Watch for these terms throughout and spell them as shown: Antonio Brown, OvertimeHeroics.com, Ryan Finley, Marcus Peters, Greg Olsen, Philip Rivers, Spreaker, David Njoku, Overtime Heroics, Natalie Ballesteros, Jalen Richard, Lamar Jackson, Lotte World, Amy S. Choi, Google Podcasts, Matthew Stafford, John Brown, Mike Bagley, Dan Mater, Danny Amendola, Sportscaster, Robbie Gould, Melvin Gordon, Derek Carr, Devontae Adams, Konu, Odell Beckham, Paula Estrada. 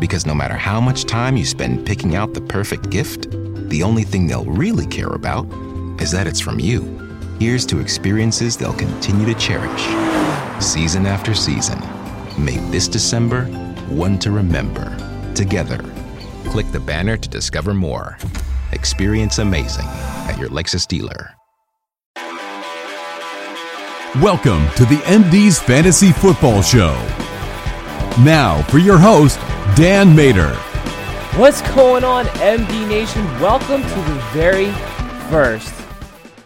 Because no matter how much time you spend picking out the perfect gift, the only thing they'll really care about is that it's from you. Here's to experiences they'll continue to cherish, season after season. Make this December one to remember. Together. Click the banner to discover more. Experience amazing at your Lexus dealer. Welcome to the MD's Fantasy Football Show. Now for your host, Dan Mater. What's going on, MD Nation? Welcome to the very first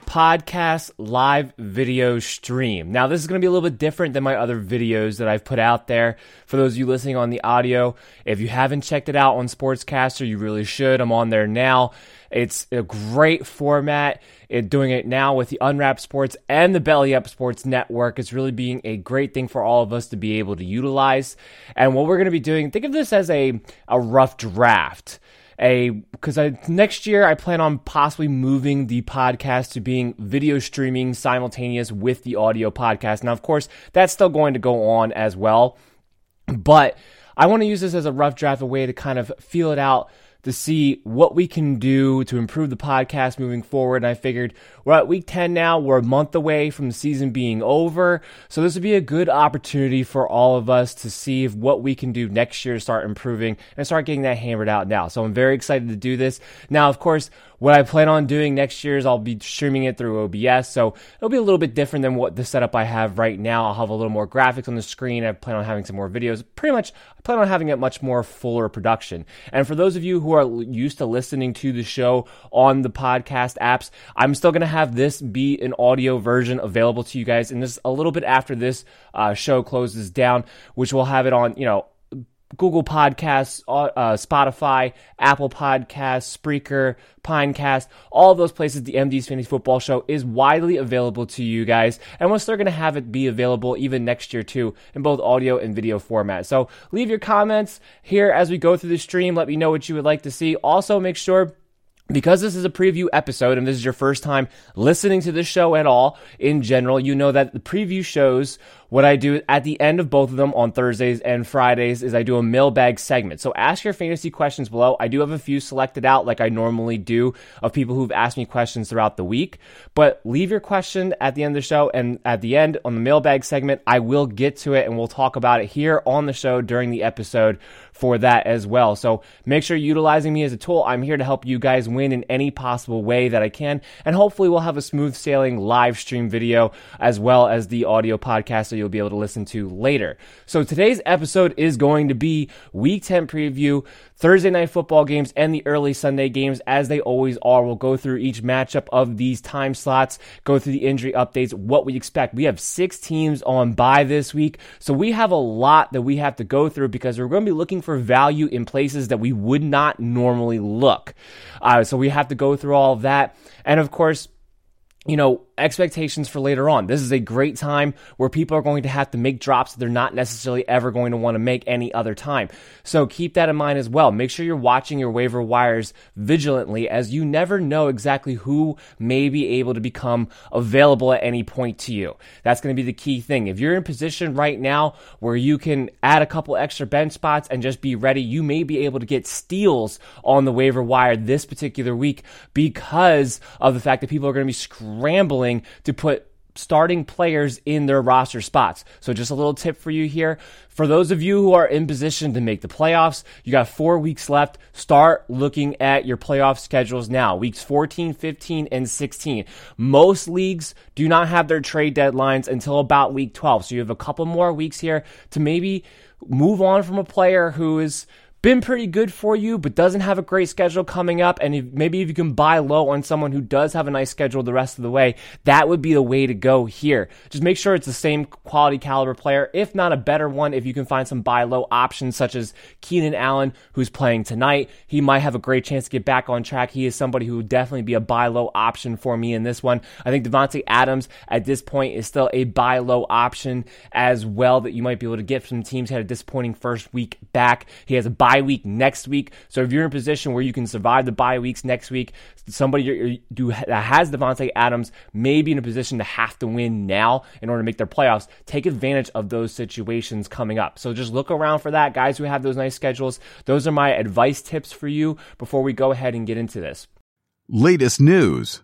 podcast live video stream. Now, this is going to be a little bit different than my other videos that I've put out there. For those of you listening on the audio, if you haven't checked it out on Sportscaster, you really should. I'm on there now. It's a great format. Doing it now with the Unwrapped Sports and the Belly Up Sports Network. It's really being a great thing for all of us to be able to utilize. And what we're going to be doing, think of this as a rough draft. Because next year I plan on possibly moving the podcast to being video streaming simultaneous with the audio podcast. Now, of course, that's still going to go on as well. But I want to use this as a rough draft, a way to kind of feel it out, to see what we can do to improve the podcast moving forward. And I figured we're at week 10 now. We're a month away from the season being over. So this would be a good opportunity for all of us to see if what we can do next year to start improving and start getting that hammered out now. So I'm very excited to do this. Now, of course, what I plan on doing next year is I'll be streaming it through OBS, so it'll be a little bit different than what the setup I have right now. I'll have a little more graphics on the screen. I plan on having some more videos. Pretty much, I plan on having a much more fuller production. And for those of you who are used to listening to the show on the podcast apps, I'm still going to have this be an audio version available to you guys. And this a little bit after this show closes down, which we'll have it on, Google Podcasts, Spotify, Apple Podcasts, Spreaker, Pinecast, all of those places. The MD's Fantasy Football Show is widely available to you guys. And once they're going to have it be available even next year too, in both audio and video format. So leave your comments here as we go through the stream. Let me know what you would like to see. Also, make sure, because this is a preview episode and this is your first time listening to this show at all in general, you know that the preview shows, what I do at the end of both of them on Thursdays and Fridays is I do a mailbag segment. So ask your fantasy questions below. I do have a few selected out like I normally do of people who've asked me questions throughout the week, but leave your question at the end of the show, and at the end on the mailbag segment, I will get to it and we'll talk about it here on the show during the episode for that as well. So make sure you're utilizing me as a tool. I'm here to help you guys win in any possible way that I can, and hopefully we'll have a smooth sailing live stream video as well as the audio podcast so you'll be able to listen to later. So today's episode is going to be Week 10 preview, Thursday night football games, and the early Sunday games, as they always are. We'll go through each matchup of these time slots, go through the injury updates, what we expect. We have 6 teams on bye this week, so we have a lot that we have to go through because we're going to be looking for value in places that we would not normally look. So we have to go through all of that. And of course, expectations for later on. This is a great time where people are going to have to make drops that they're not necessarily ever going to want to make any other time. So keep that in mind as well. Make sure you're watching your waiver wires vigilantly, as you never know exactly who may be able to become available at any point to you. That's going to be the key thing. If you're in a position right now where you can add a couple extra bench spots and just be ready, you may be able to get steals on the waiver wire this particular week because of the fact that people are going to be scrambling to put starting players in their roster spots. So just a little tip for you here. For those of you who are in position to make the playoffs, you got 4 weeks left. Start looking at your playoff schedules now. Weeks 14, 15, and 16. Most leagues do not have their trade deadlines until about week 12. So you have a couple more weeks here to maybe move on from a player who is been pretty good for you, but doesn't have a great schedule coming up. And if you can buy low on someone who does have a nice schedule the rest of the way, that would be the way to go here. Just make sure it's the same quality caliber player, if not a better one, if you can find some buy low options such as Keenan Allen, who's playing tonight. He might have a great chance to get back on track. He is somebody who would definitely be a buy low option for me in this one. I think Devontae Adams at this point is still a buy low option as well that you might be able to get from teams. He had a disappointing first week back. He has a buy week next week. So if you're in a position where you can survive the bye weeks next week, somebody that has Devontae Adams may be in a position to have to win now in order to make their playoffs. Take advantage of those situations coming up. So just look around for that. Guys who have those nice schedules, those are my advice tips for you before we go ahead and get into this. Latest news.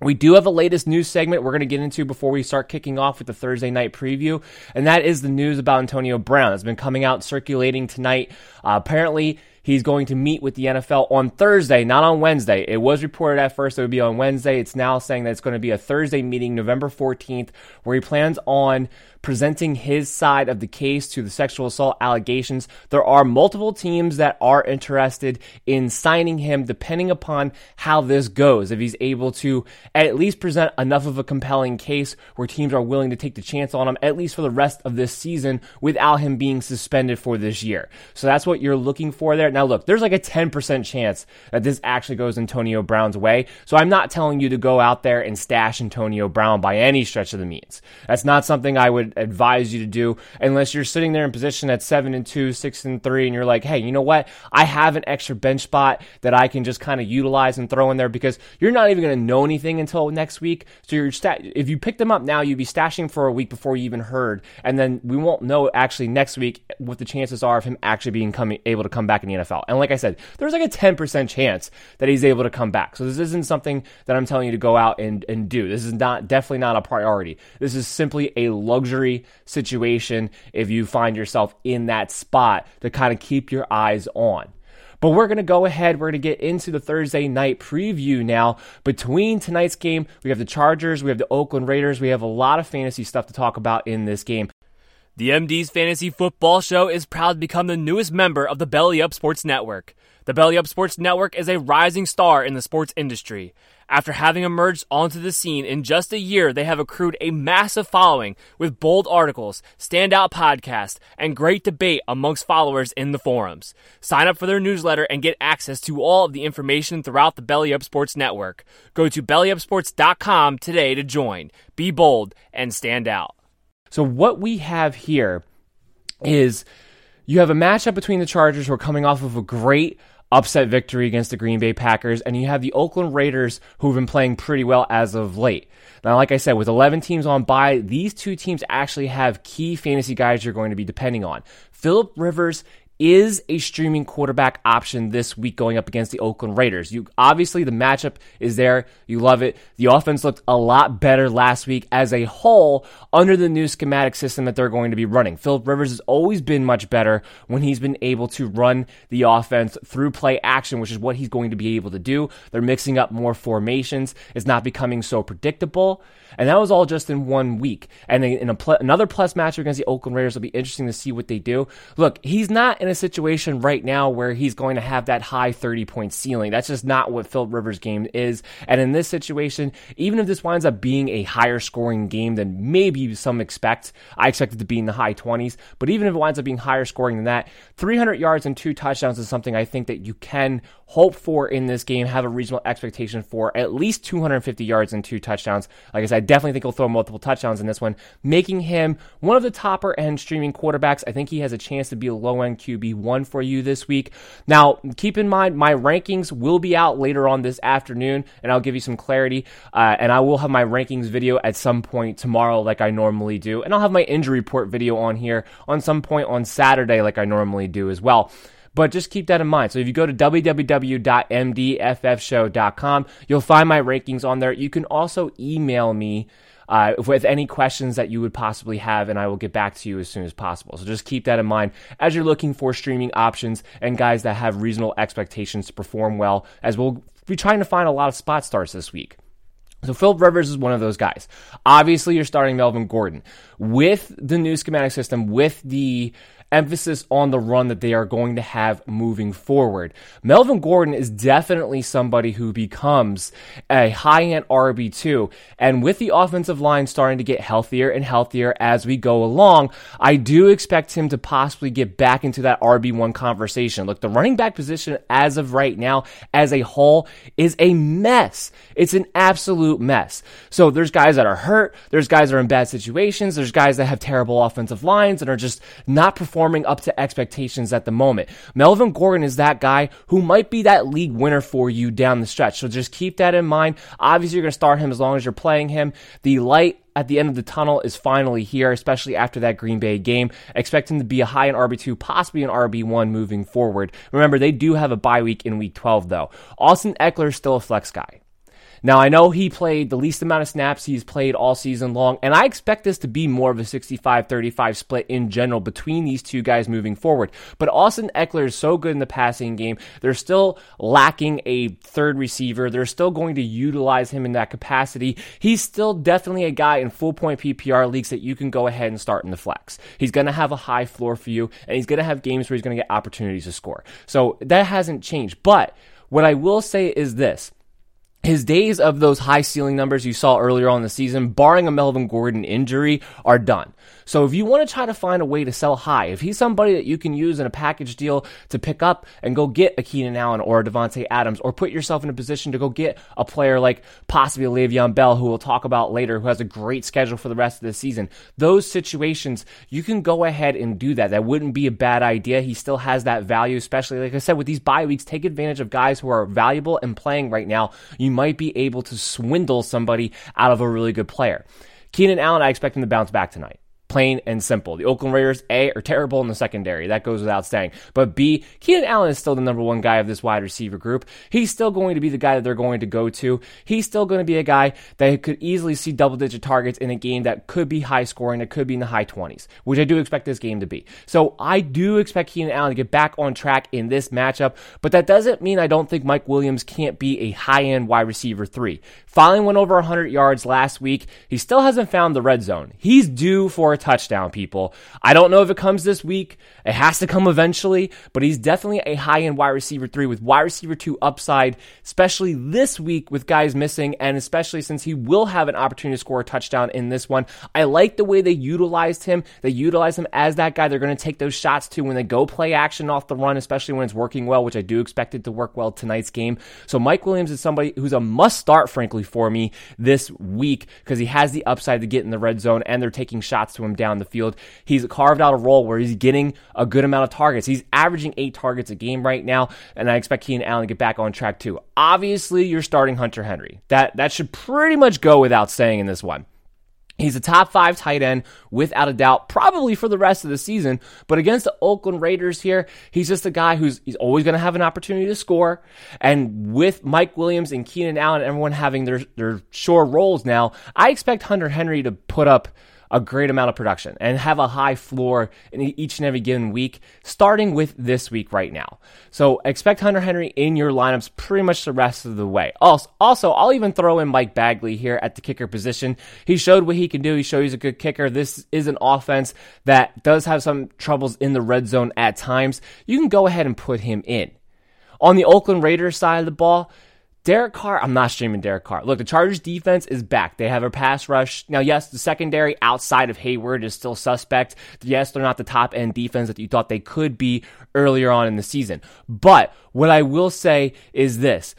We do have a latest news segment we're going to get into before we start kicking off with the Thursday night preview, and that is the news about Antonio Brown that's been coming out, circulating tonight. Apparently, he's going to meet with the NFL on Thursday, not on Wednesday. It was reported at first it would be on Wednesday. It's now saying that it's going to be a Thursday meeting, November 14th, where he plans on presenting his side of the case to the sexual assault allegations. There are multiple teams that are interested in signing him, depending upon how this goes. If he's able to at least present enough of a compelling case where teams are willing to take the chance on him, at least for the rest of this season, without him being suspended for this year. So that's what you're looking for there. Now look, there's like a 10% chance that this actually goes Antonio Brown's way. So I'm not telling you to go out there and stash Antonio Brown by any stretch of the means. That's not something I would advise you to do unless you're sitting there in position at 7-2, 6-3, and you're like, hey, you know what? I have an extra bench spot that I can just kind of utilize and throw in there, because you're not even going to know anything until next week. So if you pick them up now, you'd be stashing for a week before you even heard. And then we won't know actually next week what the chances are of him actually being able to come back in the NFL. And like I said, there's like a 10% chance that he's able to come back. So this isn't something that I'm telling you to go out and do. This is definitely not a priority. This is simply a luxury situation if you find yourself in that spot to kind of keep your eyes on. But we're going to go ahead. We're going to get into the Thursday night preview now. Between tonight's game, we have the Chargers, we have the Oakland Raiders. We have a lot of fantasy stuff to talk about in this game. The MD's Fantasy Football Show is proud to become the newest member of the Belly Up Sports Network. The Belly Up Sports Network is a rising star in the sports industry. After having emerged onto the scene in just a year, they have accrued a massive following with bold articles, standout podcasts, and great debate amongst followers in the forums. Sign up for their newsletter and get access to all of the information throughout the Belly Up Sports Network. Go to bellyupsports.com today to join. Be bold and stand out. So what we have here is you have a matchup between the Chargers, who are coming off of a great upset victory against the Green Bay Packers, and you have the Oakland Raiders, who've been playing pretty well as of late. Now, like I said, with 11 teams on bye, these two teams actually have key fantasy guys you're going to be depending on. Philip Rivers is a streaming quarterback option this week going up against the Oakland Raiders. Obviously, the matchup is there. You love it. The offense looked a lot better last week as a whole under the new schematic system that they're going to be running. Philip Rivers has always been much better when he's been able to run the offense through play action, which is what he's going to be able to do. They're mixing up more formations. It's not becoming so predictable. And that was all just in 1 week. And in another plus matchup against the Oakland Raiders, it'll be interesting to see what they do. Look, he's not in a situation right now where he's going to have that high 30-point ceiling. That's just not what Philip Rivers' game is. And in this situation, even if this winds up being a higher scoring game than maybe some expect, I expect it to be in the high 20s, but even if it winds up being higher scoring than that, 300 yards and 2 touchdowns is something I think that you can hope for in this game, have a reasonable expectation for at least 250 yards and 2 touchdowns. Like I said, I definitely think he'll throw multiple touchdowns in this one, making him one of the topper-end streaming quarterbacks. I think he has a chance to be a low-end QB1 for you this week. Now, keep in mind, my rankings will be out later on this afternoon, and I'll give you some clarity, and I will have my rankings video at some point tomorrow like I normally do, and I'll have my injury report video on here on some point on Saturday like I normally do as well. But just keep that in mind. So if you go to www.mdffshow.com, you'll find my rankings on there. You can also email me with any questions that you would possibly have, and I will get back to you as soon as possible. So just keep that in mind as you're looking for streaming options and guys that have reasonable expectations to perform well, as we'll be trying to find a lot of spot starts this week. So Philip Rivers is one of those guys. Obviously, you're starting Melvin Gordon. With the new schematic system, with the emphasis on the run that they are going to have moving forward, Melvin Gordon is definitely somebody who becomes a high-end RB2. And with the offensive line starting to get healthier and healthier as we go along, I do expect him to possibly get back into that RB1 conversation. Look, the running back position as of right now as a whole is a mess. It's an absolute mess. So there's guys that are hurt. There's guys that are in bad situations. There's guys that have terrible offensive lines and are just not performing up to expectations at the moment. Melvin Gordon is that guy who might be that league winner for you down the stretch. So just keep that in mind. Obviously, you're going to start him as long as you're playing him. The light at the end of the tunnel is finally here, especially after that Green Bay game. Expect him to be a high in RB2, possibly an RB1 moving forward. Remember, they do have a bye week in week 12, though. Austin Eckler is still a flex guy. Now, I know he played the least amount of snaps he's played all season long, and I expect this to be more of a 65-35 split in general between these two guys moving forward. But Austin Eckler is so good in the passing game. They're still lacking a third receiver. They're still going to utilize him in that capacity. He's still definitely a guy in full-point PPR leagues that you can go ahead and start in the flex. He's going to have a high floor for you, and he's going to have games where he's going to get opportunities to score. So that hasn't changed. But what I will say is this. His days of those high ceiling numbers you saw earlier on in the season, barring a Melvin Gordon injury, are done. So if you want to try to find a way to sell high, if he's somebody that you can use in a package deal to pick up and go get a Keenan Allen or a Devontae Adams, or put yourself in a position to go get a player like possibly Le'Veon Bell, who we'll talk about later, who has a great schedule for the rest of the season, those situations, you can go ahead and do that. That wouldn't be a bad idea. He still has that value, especially, like I said, with these bye weeks. Take advantage of guys who are valuable and playing right now. You might be able to swindle somebody out of a really good player. Keenan Allen, I expect him to bounce back tonight. Plain and simple. The Oakland Raiders, A, are terrible in the secondary. That goes without saying. But B, Keenan Allen is still the number one guy of this wide receiver group. He's still going to be the guy that they're going to go to. He's still going to be a guy that could easily see double-digit targets in a game that could be high scoring, that could be in the high 20s, which I do expect this game to be. So I do expect Keenan Allen to get back on track in this matchup, but that doesn't mean I don't think Mike Williams can't be a high-end wide receiver 3. Finally went over 100 yards last week. He still hasn't found the red zone. He's due for a touchdown, people. I don't know if it comes this week. It has to come eventually, but he's definitely a high-end wide receiver 3 with wide receiver 2 upside, especially this week with guys missing, and especially since he will have an opportunity to score a touchdown in this one. I like the way they utilized him. They utilized him as that guy they're going to take those shots to when they go play action off the run, especially when it's working well, which I do expect it to work well tonight's game. So Mike Williams is somebody who's a must-start, frankly, for me this week because he has the upside to get in the red zone, and they're taking shots to him down the field. He's carved out a role where he's getting a good amount of targets. He's averaging 8 targets a game right now, and I expect Keenan Allen to get back on track too. Obviously, you're starting Hunter Henry. That should pretty much go without saying in this one. He's a top 5 tight end without a doubt, probably for the rest of the season. But against the Oakland Raiders here, he's just a guy he's always going to have an opportunity to score. And with Mike Williams and Keenan Allen, everyone having their sure roles now, I expect Hunter Henry to put up a great amount of production and have a high floor in each and every given week, starting with this week right now. So expect Hunter Henry in your lineups pretty much the rest of the way. Also, I'll even throw in Mike Bagley here at the kicker position. He showed what he can do. He showed he's a good kicker. This is an offense that does have some troubles in the red zone at times. You can go ahead and put him in. On the Oakland Raiders side of the ball, Derek Carr, I'm not streaming Derek Carr. Look, the Chargers defense is back. They have a pass rush. Now, yes, the secondary outside of Hayward is still suspect. Yes, they're not the top-end defense that you thought they could be earlier on in the season. But what I will say is this.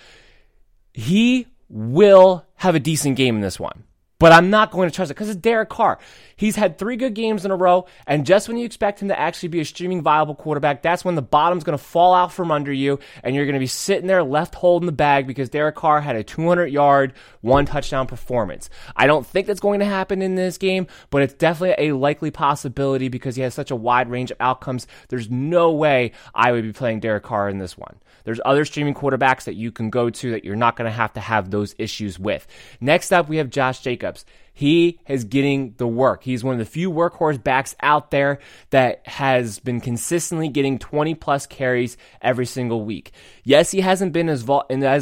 He will have a decent game in this one. But I'm not going to trust it because it's Derek Carr. He's had three good games in a row, and just when you expect him to actually be a streaming viable quarterback, that's when the bottom's going to fall out from under you, and you're going to be sitting there left holding the bag because Derek Carr had a 200-yard, one-touchdown performance. I don't think that's going to happen in this game, but it's definitely a likely possibility because he has such a wide range of outcomes. There's no way I would be playing Derek Carr in this one. There's other streaming quarterbacks that you can go to that you're not going to have those issues with. Next up, we have Josh Jacobs. He is getting the work. He's one of the few workhorse backs out there that has been consistently getting 20-plus carries every single week. Yes, he hasn't been as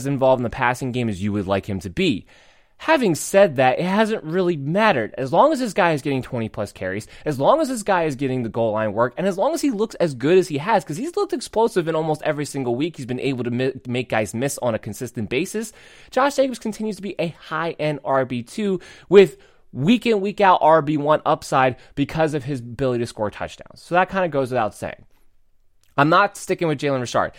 involved in the passing game as you would like him to be. Having said that, it hasn't really mattered. As long as this guy is getting 20-plus carries, as long as this guy is getting the goal line work, and as long as he looks as good as he has, because he's looked explosive in almost every single week. He's been able to make guys miss on a consistent basis. Josh Jacobs continues to be a high-end RB2 with week-in, week-out RB1 upside because of his ability to score touchdowns. So that kind of goes without saying. I'm not sticking with Jalen Richard.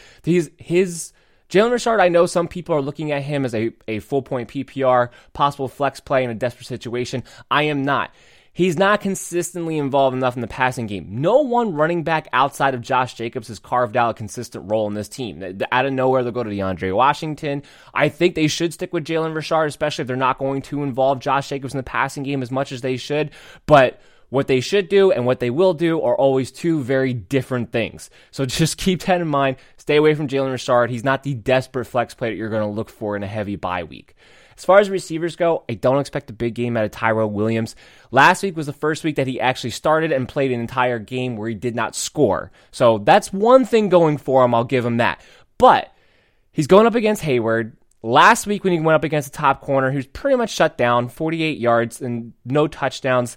Jalen Richard, I know some people are looking at him as a full-point PPR, possible flex play in a desperate situation. I am not. He's not consistently involved enough in the passing game. No one running back outside of Josh Jacobs has carved out a consistent role in this team. Out of nowhere, they'll go to DeAndre Washington. I think they should stick with Jalen Richard, especially if they're not going to involve Josh Jacobs in the passing game as much as they should, but what they should do and what they will do are always two very different things. So just keep that in mind. Stay away from Jalen Richard. He's not the desperate flex play that you're going to look for in a heavy bye week. As far as receivers go, I don't expect a big game out of Tyrell Williams. Last week was the first week that he actually started and played an entire game where he did not score. So that's one thing going for him. I'll give him that. But he's going up against Hayward. Last week when he went up against the top corner, he was pretty much shut down, 48 yards and no touchdowns.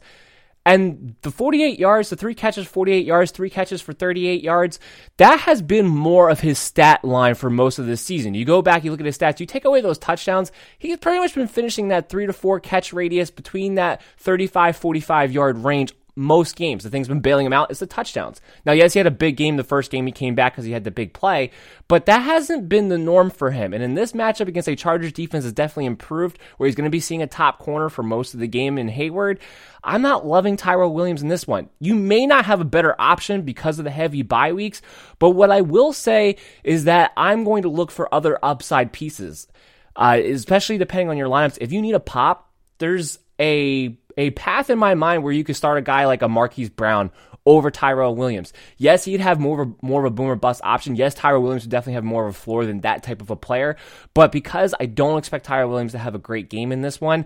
And the 48 yards, the 3 catches, 48 yards, 3 catches for 38 yards, that has been more of his stat line for most of this season. You go back, you look at his stats, you take away those touchdowns, he's pretty much been finishing that 3 to 4 catch radius between that 35, 45 yard range most games. The thing's been bailing him out is the touchdowns. Now, yes, he had a big game the first game he came back because he had the big play, but that hasn't been the norm for him. And in this matchup against a Chargers defense has definitely improved where he's going to be seeing a top corner for most of the game in Hayward. I'm not loving Tyrell Williams in this one. You may not have a better option because of the heavy bye weeks, but what I will say is that I'm going to look for other upside pieces, especially depending on your lineups. If you need a pop, there's a path in my mind where you could start a guy like a Marquise Brown over Tyrell Williams. Yes, he'd have more of a boom or bust option. Yes, Tyrell Williams would definitely have more of a floor than that type of a player. But because I don't expect Tyrell Williams to have a great game in this one,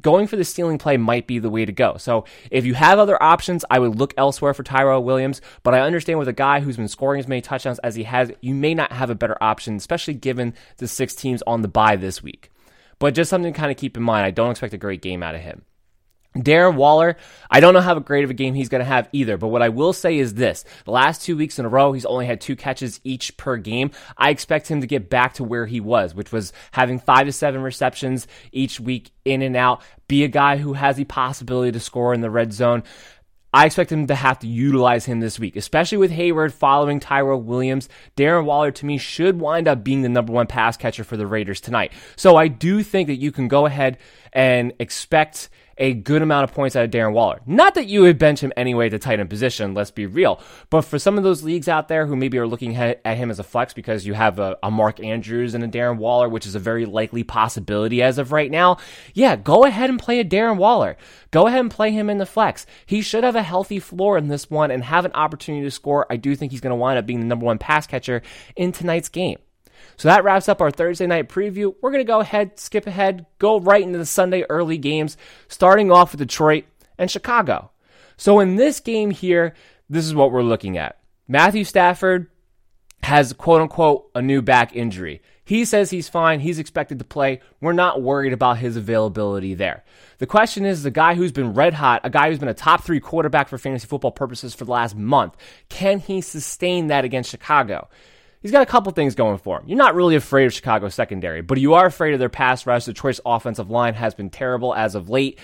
going for the ceiling play might be the way to go. So if you have other options, I would look elsewhere for Tyrell Williams, but I understand with a guy who's been scoring as many touchdowns as he has, you may not have a better option, especially given the 6 teams on the bye this week. But just something to kind of keep in mind, I don't expect a great game out of him. Darren Waller, I don't know how great of a game he's going to have either, but what I will say is this. The last 2 weeks in a row, he's only had 2 catches each per game. I expect him to get back to where he was, which was having 5 to 7 receptions each week in and out, be a guy who has the possibility to score in the red zone. I expect him to have to utilize him this week, especially with Hayward following Tyrell Williams. Darren Waller, to me, should wind up being the #1 pass catcher for the Raiders tonight. So I do think that you can go ahead and expect a good amount of points out of Darren Waller. Not that you would bench him anyway at the tight end position, let's be real. But for some of those leagues out there who maybe are looking at him as a flex because you have a Mark Andrews and a Darren Waller, which is a very likely possibility as of right now, yeah, go ahead and play a Darren Waller. Go ahead and play him in the flex. He should have a healthy floor in this one and have an opportunity to score. I do think he's going to wind up being the #1 pass catcher in tonight's game. So that wraps up our Thursday night preview. We're going to go ahead, skip ahead, go right into the Sunday early games, starting off with Detroit and Chicago. So in this game here, this is what we're looking at. Matthew Stafford has, quote-unquote, a new back injury. He says he's fine. He's expected to play. We're not worried about his availability there. The question is, the guy who's been red hot, a guy who's been a top three quarterback for fantasy football purposes for the last month, can he sustain that against Chicago? He's got a couple things going for him. You're not really afraid of Chicago's secondary, but you are afraid of their pass rush. Detroit's offensive line has been terrible as of late.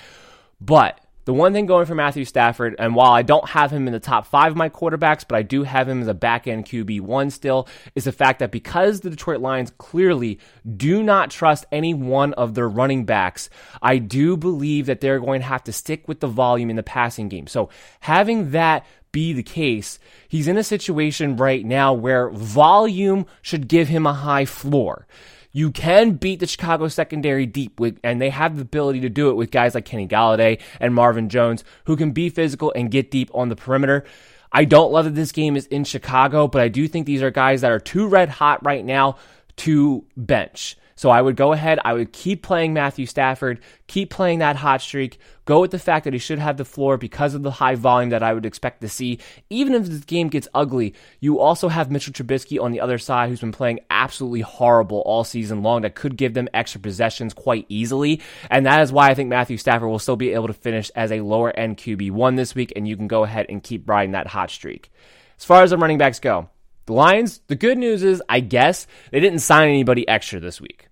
But the one thing going for Matthew Stafford, and while I don't have him in the top five of my quarterbacks, but I do have him as a back-end QB1 still, is the fact that because the Detroit Lions clearly do not trust any one of their running backs, I do believe that they're going to have to stick with the volume in the passing game. So having that be the case, he's in a situation right now where volume should give him a high floor. You can beat the Chicago secondary deep, and they have the ability to do it with guys like Kenny Galladay and Marvin Jones, who can be physical and get deep on the perimeter. I don't love that this game is in Chicago, but I do think these are guys that are too red hot right now to bench. So I would go ahead, I would keep playing Matthew Stafford, keep playing that hot streak, go with the fact that he should have the floor because of the high volume that I would expect to see. Even if this game gets ugly, you also have Mitchell Trubisky on the other side who's been playing absolutely horrible all season long that could give them extra possessions quite easily, and that is why I think Matthew Stafford will still be able to finish as a lower-end QB1 this week, and you can go ahead and keep riding that hot streak. As far as the running backs go, the Lions, the good news is, I guess, they didn't sign anybody extra this week.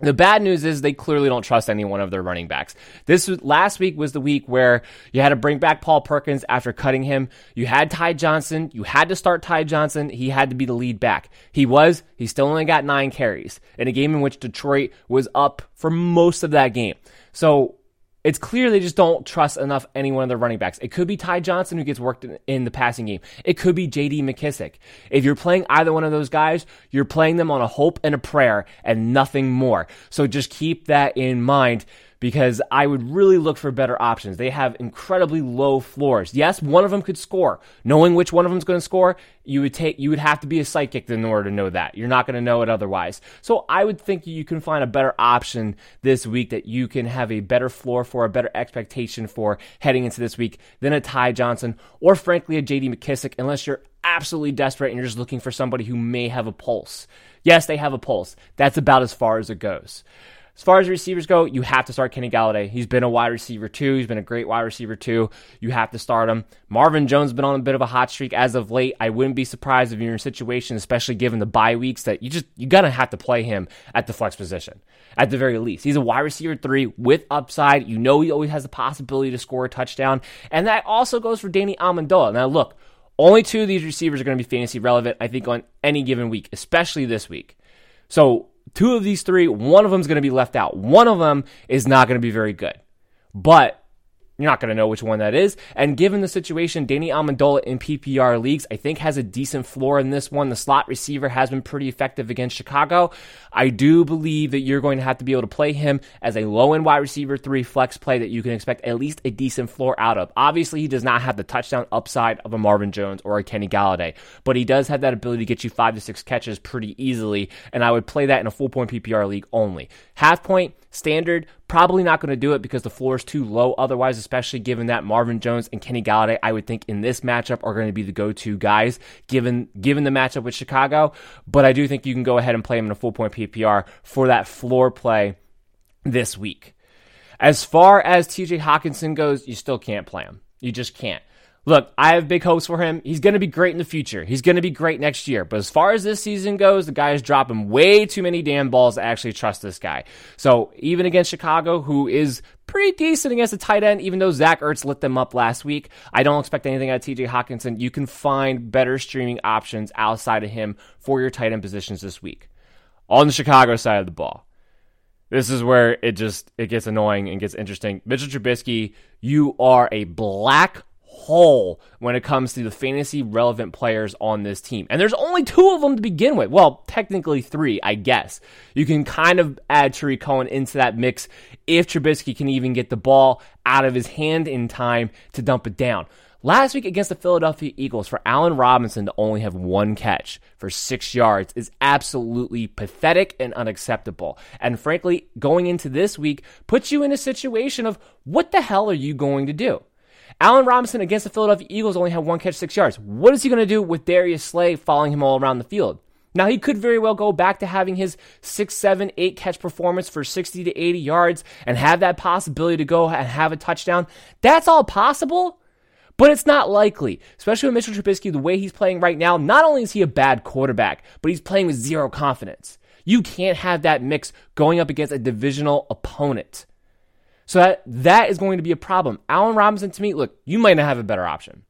The bad news is they clearly don't trust any one of their running backs. Last week was the week where you had to bring back Paul Perkins after cutting him. You had Ty Johnson. You had to start Ty Johnson. He had to be the lead back. He still only got 9 carries in a game in which Detroit was up for most of that game. So it's clear they just don't trust enough any one of their running backs. It could be Ty Johnson who gets worked in the passing game. It could be J.D. McKissick. If you're playing either one of those guys, you're playing them on a hope and a prayer and nothing more. So just keep that in mind, because I would really look for better options. They have incredibly low floors. Yes, one of them could score. Knowing which one of them is going to score, you would have to be a psychic in order to know that. You're not going to know it otherwise. So I would think you can find a better option this week that you can have a better floor for, a better expectation for heading into this week than a Ty Johnson or, frankly, a J.D. McKissick, unless you're absolutely desperate and you're just looking for somebody who may have a pulse. Yes, they have a pulse. That's about as far as it goes. As far as receivers go, you have to start Kenny Galladay. He's been a wide receiver too. He's been a great wide receiver too. You have to start him. Marvin Jones has been on a bit of a hot streak as of late. I wouldn't be surprised if you're in a situation, especially given the bye weeks, that you gotta have to play him at the flex position at the very least. He's a wide receiver 3 with upside. You know he always has the possibility to score a touchdown, and that also goes for Danny Amendola. Now look, only 2 of these receivers are going to be fantasy relevant, I think, on any given week, especially this week. So 2 of these 3, one of them is going to be left out. One of them is not going to be very good, but you're not going to know which one that is. And given the situation, Danny Amendola in PPR leagues, I think, has a decent floor in this one. The slot receiver has been pretty effective against Chicago. I do believe that you're going to have to be able to play him as a low-end wide receiver 3 flex play that you can expect at least a decent floor out of. Obviously, he does not have the touchdown upside of a Marvin Jones or a Kenny Galladay, but he does have that ability to get you 5 to 6 catches pretty easily, and I would play that in a full-point PPR league only. Half-point, standard, probably not going to do it because the floor is too low otherwise, especially given that Marvin Jones and Kenny Galladay, I would think in this matchup, are going to be the go-to guys given the matchup with Chicago. But I do think you can go ahead and play them in a full-point PPR for that floor play this week. As far as TJ Hawkinson goes, you still can't play him. You just can't. Look, I have big hopes for him. He's going to be great in the future. He's going to be great next year. But as far as this season goes, the guy is dropping way too many damn balls to actually trust this guy. So even against Chicago, who is pretty decent against the tight end, even though Zach Ertz lit them up last week, I don't expect anything out of TJ Hawkinson. You can find better streaming options outside of him for your tight end positions this week. On the Chicago side of the ball, this is where it gets annoying and gets interesting. Mitchell Trubisky, you are a black hole when it comes to the fantasy relevant players on this team. And there's only two of them to begin with. Well, technically three, I guess. You can kind of add Tariq Cohen into that mix if Trubisky can even get the ball out of his hand in time to dump it down. Last week against the Philadelphia Eagles, for Allen Robinson to only have one catch for 6 yards is absolutely pathetic and unacceptable. And frankly, going into this week puts you in a situation of what the hell are you going to do? Allen Robinson against the Philadelphia Eagles only had one catch, 6 yards. What is he going to do with Darius Slay following him all around the field? Now, he could very well go back to having his 6, 7, 8 catch performance for 60 to 80 yards and have that possibility to go and have a touchdown. That's all possible. But it's not likely, especially with Mitchell Trubisky, the way he's playing right now. Not only is he a bad quarterback, but he's playing with zero confidence. You can't have that mix going up against a divisional opponent. So that is going to be a problem. Allen Robinson, to me, look, you might not have a better option.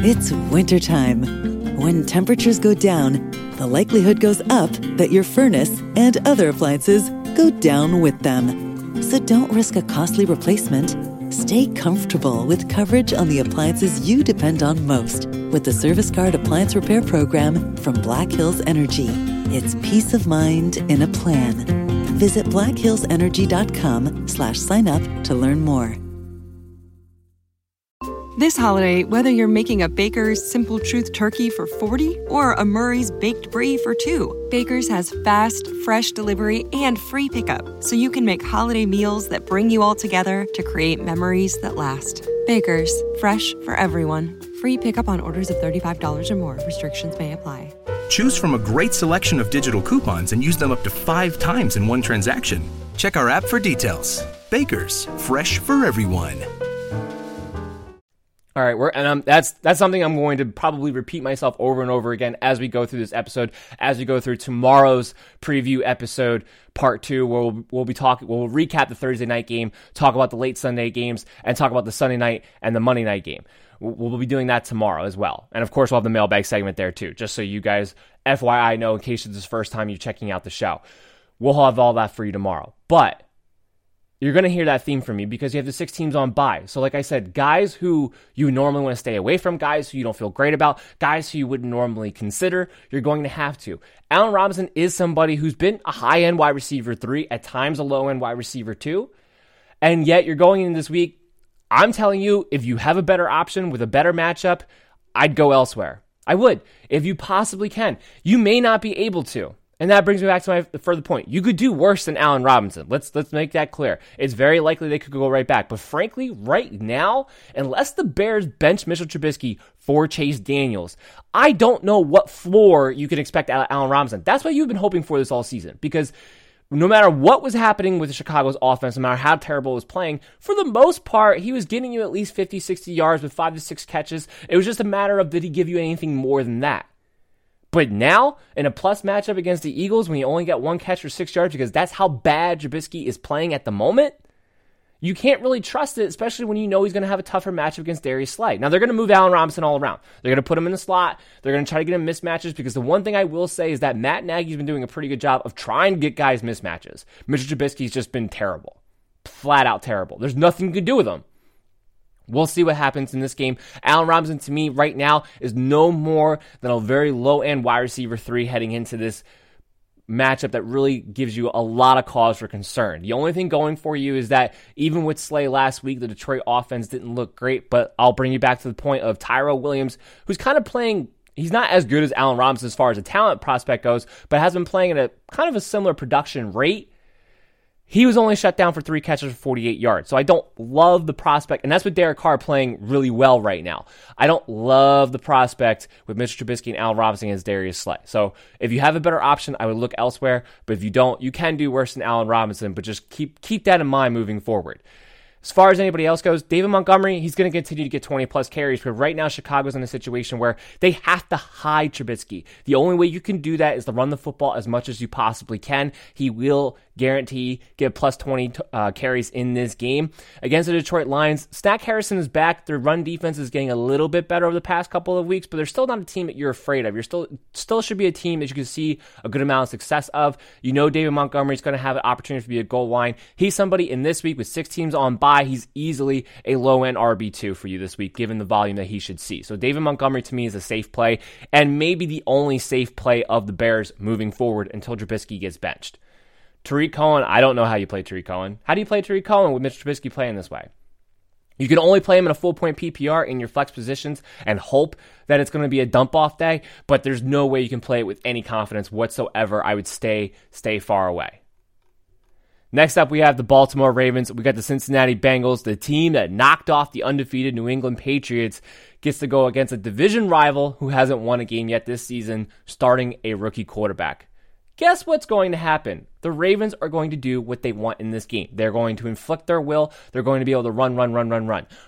It's wintertime. When temperatures go down, the likelihood goes up that your furnace and other appliances go down with them. So don't risk a costly replacement. Stay comfortable with coverage on the appliances you depend on most with the Service Guard Appliance Repair Program from Black Hills Energy. It's peace of mind in a plan. Visit blackhillsenergy.com/sign-up to learn more. This holiday, whether you're making a Baker's Simple Truth turkey for 40 or a Murray's Baked Brie for 2, Baker's has fast, fresh delivery and free pickup, so you can make holiday meals that bring you all together to create memories that last. Baker's, fresh for everyone. Free pickup on orders of $35 or more. Restrictions may apply. Choose from a great selection of digital coupons and use them up to 5 times in one transaction. Check our app for details. Baker's, fresh for everyone. All right, that's something I'm going to probably repeat myself over and over again as we go through this episode, as we go through tomorrow's preview episode, part 2, where we'll recap the Thursday night game, talk about the late Sunday games, and talk about the Sunday night and the Monday night game. We'll be doing that tomorrow as well. And of course, we'll have the mailbag segment there too, just so you guys, FYI, know in case this is the first time you're checking out the show. We'll have all that for you tomorrow. But you're going to hear that theme from me because you have the 6 teams on bye. So like I said, guys who you normally want to stay away from, guys who you don't feel great about, guys who you wouldn't normally consider, you're going to have to. Allen Robinson is somebody who's been a high-end wide receiver 3, at times a low-end wide receiver 2, and yet you're going in this week, I'm telling you, if you have a better option with a better matchup, I'd go elsewhere. I would, if you possibly can. You may not be able to. And that brings me back to my further point. You could do worse than Allen Robinson. Let's make that clear. It's very likely they could go right back. But frankly, right now, unless the Bears bench Mitchell Trubisky for Chase Daniels, I don't know what floor you can expect out of Allen Robinson. That's what you've been hoping for this all season. Because no matter what was happening with Chicago's offense, no matter how terrible it was playing, for the most part, he was getting you at least 50, 60 yards with 5 to 6 catches. It was just a matter of, did he give you anything more than that? But now, in a plus matchup against the Eagles, when you only get one catch for 6 yards, because that's how bad Trubisky is playing at the moment, you can't really trust it, especially when you know he's going to have a tougher matchup against Darius Slay. Now, they're going to move Allen Robinson all around. They're going to put him in the slot. They're going to try to get him mismatches, because the one thing I will say is that Matt Nagy's been doing a pretty good job of trying to get guys mismatches. Mitchell Trubisky's just been terrible, flat out terrible. There's nothing you can do with him. We'll see what happens in this game. Allen Robinson, to me, right now, is no more than a very low-end wide receiver 3 heading into this matchup that really gives you a lot of cause for concern. The only thing going for you is that even with Slay last week, the Detroit offense didn't look great, but I'll bring you back to the point of Tyrell Williams, who's kind of playing, he's not as good as Allen Robinson as far as a talent prospect goes, but has been playing at a kind of a similar production rate. He was only shut down for 3 catches for 48 yards. So I don't love the prospect, and that's with Derek Carr playing really well right now. I don't love the prospect with Mitchell Trubisky and Allen Robinson as Darius Slay. So if you have a better option, I would look elsewhere. But if you don't, you can do worse than Allen Robinson, but just keep that in mind moving forward. As far as anybody else goes, David Montgomery, he's going to continue to get 20-plus carries, but right now Chicago's in a situation where they have to hide Trubisky. The only way you can do that is to run the football as much as you possibly can. He will guarantee. Get plus 20 carries in this game. Against the Detroit Lions, Stack Harrison is back. Their run defense is getting a little bit better over the past couple of weeks, but they're still not a team that you're afraid of. You're still should be a team that you can see a good amount of success of. You know David Montgomery is going to have an opportunity to be a goal line. He's somebody in this week with six teams on bye. He's easily a low-end RB2 for you this week, given the volume that he should see. So David Montgomery, to me, is a safe play, and maybe the only safe play of the Bears moving forward until Trubisky gets benched. Tariq Cohen, I don't know how you play Tariq Cohen. How do you play Tariq Cohen with Mitch Trubisky playing this way? You can only play him in a full-point PPR in your flex positions and hope that it's going to be a dump-off day, but there's no way you can play it with any confidence whatsoever. I would stay far away. Next up, we have the Baltimore Ravens. We got the Cincinnati Bengals, the team that knocked off the undefeated New England Patriots, gets to go against a division rival who hasn't won a game yet this season, starting a rookie quarterback. Guess what's going to happen? The Ravens are going to do what they want in this game. They're going to inflict their will. They're going to be able to run.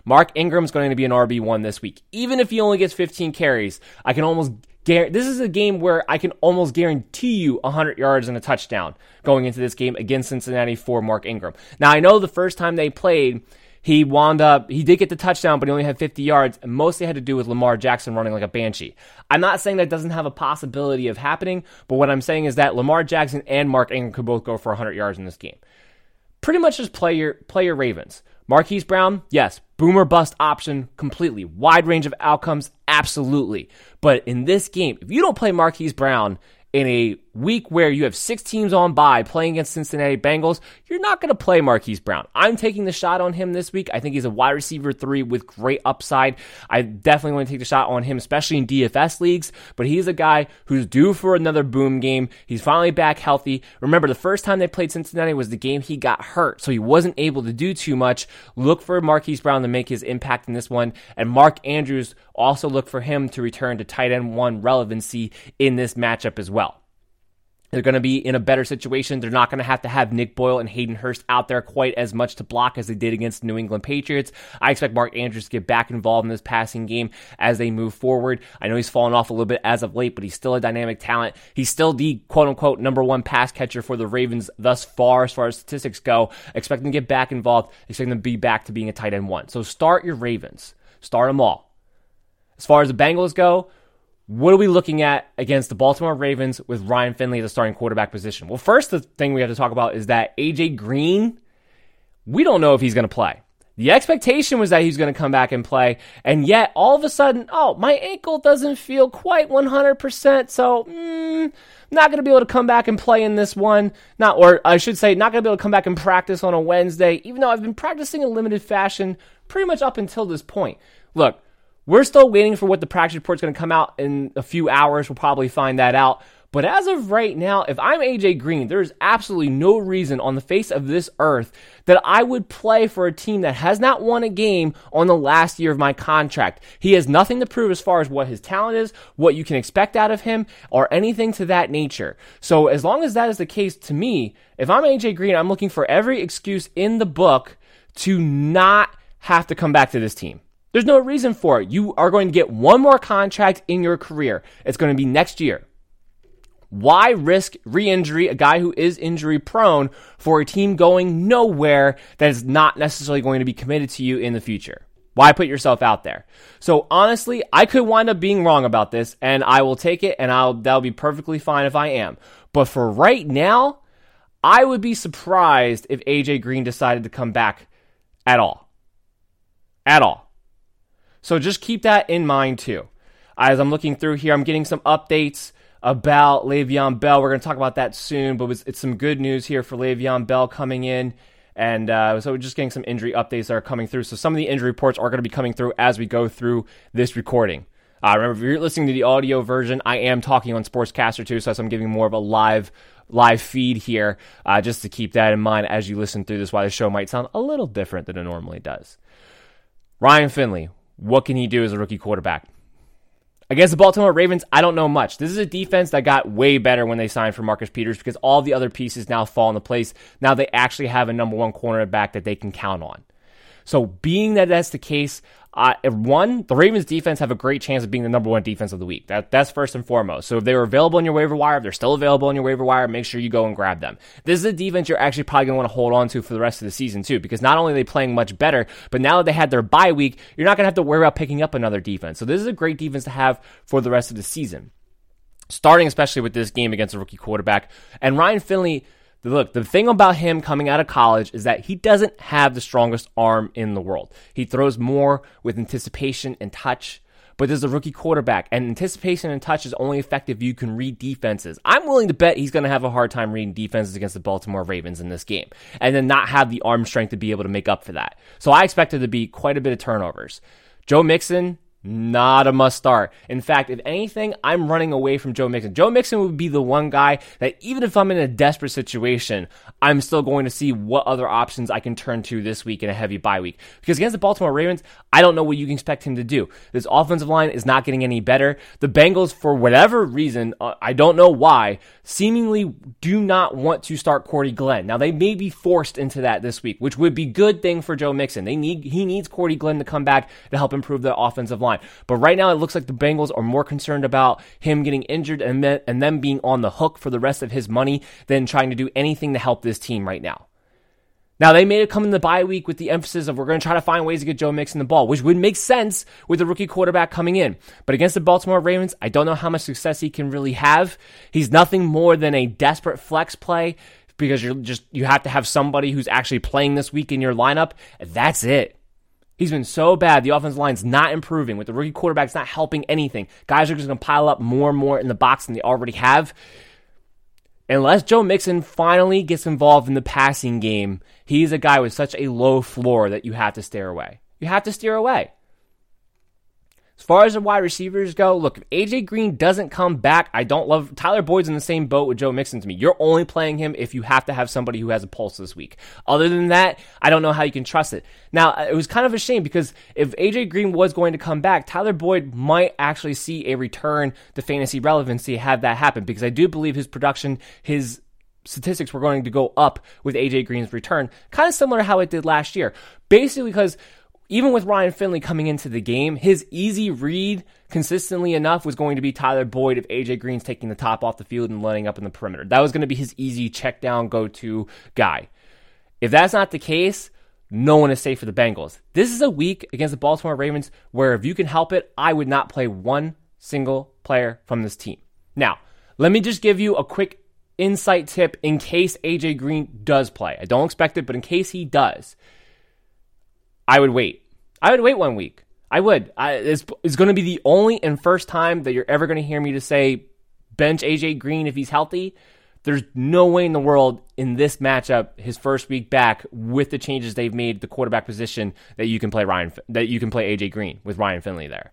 Mark Ingram's going to be an RB1 this week. Even if he only gets 15 carries, I can almost guarantee this is a game where I can almost guarantee you 100 yards and a touchdown going into this game against Cincinnati for Mark Ingram. Now, I know the first time they played, he did get the touchdown, but he only had 50 yards, and mostly had to do with Lamar Jackson running like a banshee. I'm not saying that doesn't have a possibility of happening, but what I'm saying is that Lamar Jackson and Mark Ingram could both go for 100 yards in this game. Pretty much just play your Ravens. Marquise Brown, yes, boom or bust option completely. Wide range of outcomes, absolutely. But in this game, if you don't play Marquise Brown in a week where you have six teams on bye playing against Cincinnati Bengals, you're not going to play Marquise Brown. I'm taking the shot on him this week. I think he's a wide receiver 3 with great upside. I definitely want to take the shot on him, especially in DFS leagues, but he's a guy who's due for another boom game. He's finally back healthy. Remember, the first time they played Cincinnati was the game he got hurt, so he wasn't able to do too much. Look for Marquise Brown to make his impact in this one, and Mark Andrews, also look for him to return to tight end 1 relevancy in this matchup as well. They're going to be in a better situation. They're not going to have Nick Boyle and Hayden Hurst out there quite as much to block as they did against New England Patriots. I expect Mark Andrews to get back involved in this passing game as they move forward. I know he's fallen off a little bit as of late, but he's still a dynamic talent. He's still the quote-unquote #1 pass catcher for the Ravens thus far as statistics go. Expect them to get back involved. Expect them to be back to being a tight end 1. So start your Ravens. Start them all. As far as the Bengals go, what are we looking at against the Baltimore Ravens with Ryan Finley at the starting quarterback position? Well, first, the thing we have to talk about is that A.J. Green, we don't know if he's going to play. The expectation was that he's going to come back and play, and yet all of a sudden, my ankle doesn't feel quite 100%, so not going to be able to come back and play in this one. Not going to be able to come back and practice on a Wednesday, even though I've been practicing in a limited fashion pretty much up until this point. Look, we're still waiting for what the practice report's going to come out in a few hours. We'll probably find that out. But as of right now, if I'm AJ Green, there's absolutely no reason on the face of this earth that I would play for a team that has not won a game on the last year of my contract. He has nothing to prove as far as what his talent is, what you can expect out of him, or anything to that nature. So as long as that is the case, to me, if I'm AJ Green, I'm looking for every excuse in the book to not have to come back to this team. There's no reason for it. You are going to get one more contract in your career. It's going to be next year. Why risk re-injury, a guy who is injury prone, for a team going nowhere that is not necessarily going to be committed to you in the future? Why put yourself out there? So honestly, I could wind up being wrong about this, and I will take it, and that'll be perfectly fine if I am. But for right now, I would be surprised if AJ Green decided to come back at all. At all. So just keep that in mind too. As I'm looking through here, I'm getting some updates about Le'Veon Bell. We're going to talk about that soon, but it's some good news here for Le'Veon Bell coming in. And so we're just getting some injury updates that are coming through. So some of the injury reports are going to be coming through as we go through this recording. Remember, if you're listening to the audio version, I am talking on Sportscaster too, so I'm giving more of a live feed here just to keep that in mind as you listen through this, why the show might sound a little different than it normally does. Ryan Finley. What can he do as a rookie quarterback? Against the Baltimore Ravens, I don't know much. This is a defense that got way better when they signed for Marcus Peters because all the other pieces now fall into place. Now they actually have a #1 cornerback that they can count on. So being that that's the case, one, the Ravens defense have a great chance of being the number one defense of the week. That's first and foremost. So if they were available on your waiver wire, if they're still available on your waiver wire, make sure you go and grab them. This is a defense you're actually probably going to want to hold on to for the rest of the season too, because not only are they playing much better, but now that they had their bye week, you're not going to have to worry about picking up another defense. So this is a great defense to have for the rest of the season, starting especially with this game against a rookie quarterback. And Ryan Finley, look, the thing about him coming out of college is that he doesn't have the strongest arm in the world. He throws more with anticipation and touch, but there's a rookie quarterback, and anticipation and touch is only effective if you can read defenses. I'm willing to bet he's going to have a hard time reading defenses against the Baltimore Ravens in this game, and then not have the arm strength to be able to make up for that. So I expect there to be quite a bit of turnovers. Joe Mixon, not a must start. In fact, if anything, I'm running away from Joe Mixon. Joe Mixon would be the one guy that even if I'm in a desperate situation, I'm still going to see what other options I can turn to this week in a heavy bye week. Because against the Baltimore Ravens, I don't know what you can expect him to do. This offensive line is not getting any better. The Bengals, for whatever reason, I don't know why, seemingly do not want to start Cordy Glenn. Now, they may be forced into that this week, which would be a good thing for Joe Mixon. He needs Cordy Glenn to come back to help improve the offensive line. But right now, it looks like the Bengals are more concerned about him getting injured and them being on the hook for the rest of his money than trying to do anything to help this team right now. Now, they made it come in the bye week with the emphasis of we're going to try to find ways to get Joe Mixon the ball, which would make sense with the rookie quarterback coming in. But against the Baltimore Ravens, I don't know how much success he can really have. He's nothing more than a desperate flex play because you have to have somebody who's actually playing this week in your lineup. That's it. He's been so bad. The offensive line's not improving. With the rookie quarterbacks not helping anything, guys are just going to pile up more and more in the box than they already have. Unless Joe Mixon finally gets involved in the passing game, he's a guy with such a low floor that you have to steer away. You have to steer away. As far as the wide receivers go, look, if A.J. Green doesn't come back, I don't love... Tyler Boyd's in the same boat with Joe Mixon to me. You're only playing him if you have to have somebody who has a pulse this week. Other than that, I don't know how you can trust it. Now, it was kind of a shame because if A.J. Green was going to come back, Tyler Boyd might actually see a return to fantasy relevancy had that happen, because I do believe his production, his statistics were going to go up with A.J. Green's return, kind of similar to how it did last year. Basically because... even with Ryan Finley coming into the game, his easy read consistently enough was going to be Tyler Boyd if AJ Green's taking the top off the field and lining up in the perimeter. That was going to be his easy check down, go-to guy. If that's not the case, no one is safe for the Bengals. This is a week against the Baltimore Ravens where if you can help it, I would not play one single player from this team. Now, let me just give you a quick insight tip in case AJ Green does play. I don't expect it, but in case he does, I would wait. I would wait 1 week. I would. It's going to be the only and first time that you're ever going to hear me to say bench A.J. Green if he's healthy. There's no way in the world in this matchup, his first week back, with the changes they've made at the quarterback position, that you can play A.J. Green with Ryan Finley there.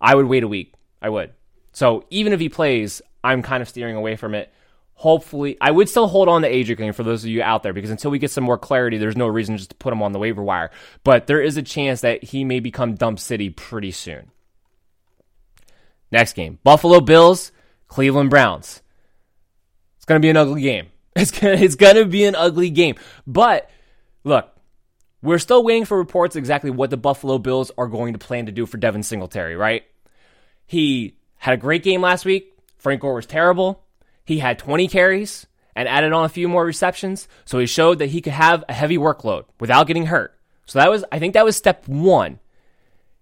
I would wait a week. I would. So even if he plays, I'm kind of steering away from it. Hopefully, I would still hold on to AJ Green for those of you out there, because until we get some more clarity, there's no reason just to put him on the waiver wire. But there is a chance that he may become dump city pretty soon. Next game, Buffalo Bills, Cleveland Browns. It's going to be an ugly game. It's going to be an ugly game. But look, we're still waiting for reports exactly what the Buffalo Bills are going to plan to do for Devin Singletary, right? He had a great game last week. Frank Gore was terrible. He had 20 carries and added on a few more receptions, so he showed that he could have a heavy workload without getting hurt. So I think that was step one.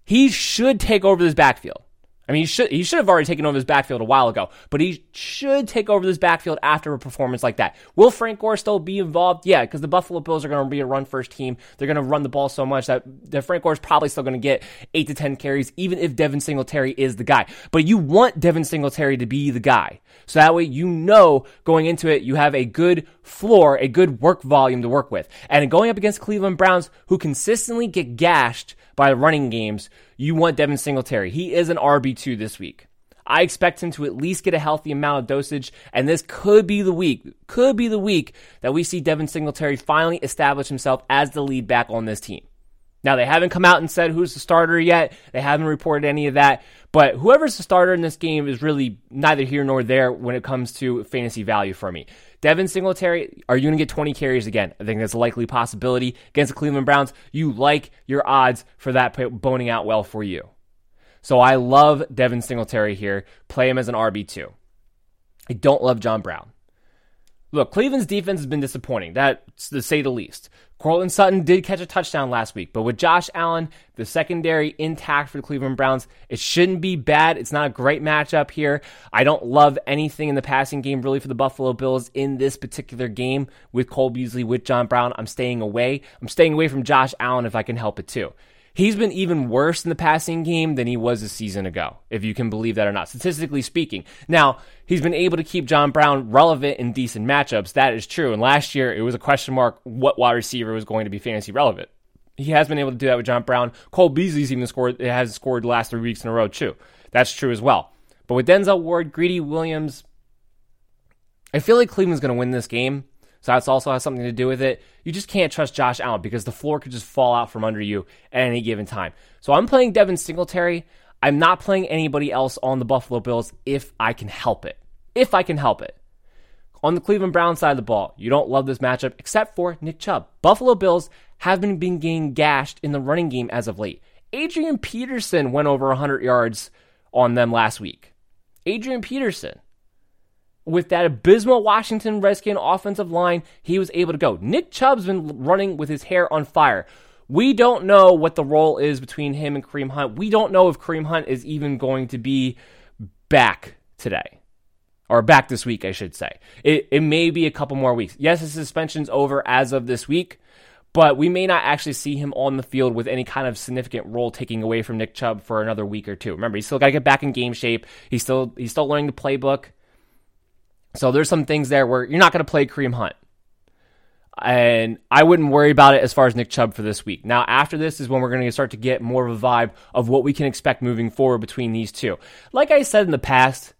He should take over this backfield. I mean, he should have already taken over this backfield a while ago, but he should take over this backfield after a performance like that. Will Frank Gore still be involved? Yeah, because the Buffalo Bills are going to be a run-first team. They're going to run the ball so much that Frank Gore is probably still going to get 8 to 10 carries, even if Devin Singletary is the guy. But you want Devin Singletary to be the guy. So that way you know going into it, you have a good floor, a good work volume to work with. And going up against Cleveland Browns, who consistently get gashed by running games, you want Devin Singletary. He is an RB2 this week. I expect him to at least get a healthy amount of dosage, and this could be the week that we see Devin Singletary finally establish himself as the lead back on this team. Now, they haven't come out and said who's the starter yet. They haven't reported any of that, but whoever's the starter in this game is really neither here nor there when it comes to fantasy value for me. Devin Singletary, are you going to get 20 carries again? I think that's a likely possibility against the Cleveland Browns. You like your odds for that boning out well for you. So I love Devin Singletary here. Play him as an RB2. I don't love John Brown. Look, Cleveland's defense has been disappointing, that's to say the least. Cortland Sutton did catch a touchdown last week, but with Josh Allen, the secondary intact for the Cleveland Browns, it shouldn't be bad. It's not a great matchup here. I don't love anything in the passing game really for the Buffalo Bills in this particular game with Cole Beasley, with John Brown. I'm staying away. I'm staying away from Josh Allen if I can help it too. He's been even worse in the passing game than he was a season ago, if you can believe that or not, statistically speaking. Now, he's been able to keep John Brown relevant in decent matchups. That is true. And last year, it was a question mark what wide receiver was going to be fantasy relevant. He has been able to do that with John Brown. Cole Beasley's even has scored the last 3 weeks in a row, too. That's true as well. But with Denzel Ward, Greedy Williams, I feel like Cleveland's going to win this game. So that also has something to do with it. You just can't trust Josh Allen because the floor could just fall out from under you at any given time. So I'm playing Devin Singletary. I'm not playing anybody else on the Buffalo Bills if I can help it. If I can help it. On the Cleveland Browns side of the ball, you don't love this matchup except for Nick Chubb. Buffalo Bills have been getting gashed in the running game as of late. Adrian Peterson went over 100 yards on them last week. Adrian Peterson. With that abysmal Washington Redskins offensive line, he was able to go. Nick Chubb's been running with his hair on fire. We don't know what the role is between him and Kareem Hunt. We don't know if Kareem Hunt is even going to be back today. Or back this week, I should say. It may be a couple more weeks. Yes, his suspension's over as of this week, but we may not actually see him on the field with any kind of significant role taking away from Nick Chubb for another week or two. Remember, he's still got to get back in game shape. He's still learning the playbook. So there's some things there where you're not going to play Kareem Hunt. And I wouldn't worry about it as far as Nick Chubb for this week. Now, after this is when we're going to start to get more of a vibe of what we can expect moving forward between these two. Like I said in the past,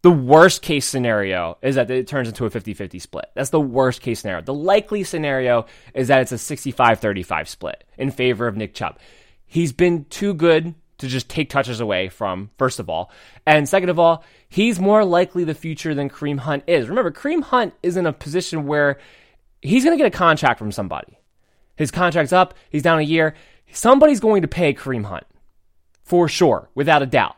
the worst case scenario is that it turns into a 50-50 split. That's the worst case scenario. The likely scenario is that it's a 65-35 split in favor of Nick Chubb. He's been too good to just take touches away from, first of all. And second of all, he's more likely the future than Kareem Hunt is. Remember, Kareem Hunt is in a position where he's going to get a contract from somebody. His contract's up. He's down a year. Somebody's going to pay Kareem Hunt for sure, without a doubt.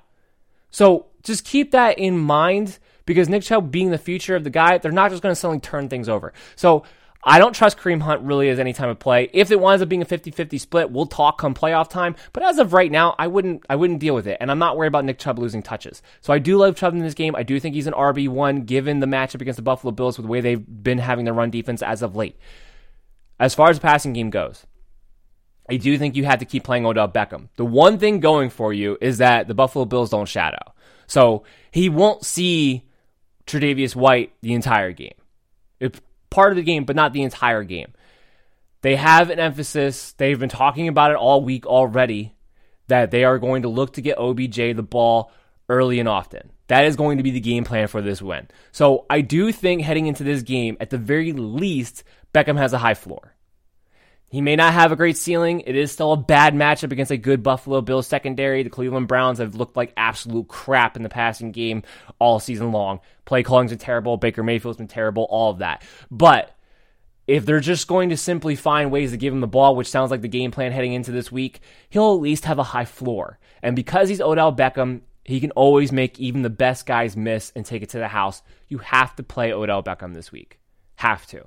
So just keep that in mind because Nick Chubb being the future of the guy, they're not just going to suddenly turn things over. So I don't trust Kareem Hunt really as any time of play. If it winds up being a 50-50 split, we'll talk come playoff time. But as of right now, I wouldn't deal with it. And I'm not worried about Nick Chubb losing touches. So I do love Chubb in this game. I do think he's an RB1 given the matchup against the Buffalo Bills with the way they've been having their run defense as of late. As far as the passing game goes, I do think you have to keep playing Odell Beckham. The one thing going for you is that the Buffalo Bills don't shadow. So he won't see Tre'Davious White the entire game. It's part of the game, but not the entire game. They have an emphasis. They've been talking about it all week already that they are going to look to get OBJ the ball early and often. That is going to be the game plan for this win. So I do think heading into this game, at the very least, Beckham has a high floor. He may not have a great ceiling. It is still a bad matchup against a good Buffalo Bills secondary. The Cleveland Browns have looked like absolute crap in the passing game all season long. Play calling's been terrible. Baker Mayfield's been terrible. All of that. But if they're just going to simply find ways to give him the ball, which sounds like the game plan heading into this week, he'll at least have a high floor. And because he's Odell Beckham, he can always make even the best guys miss and take it to the house. You have to play Odell Beckham this week. Have to.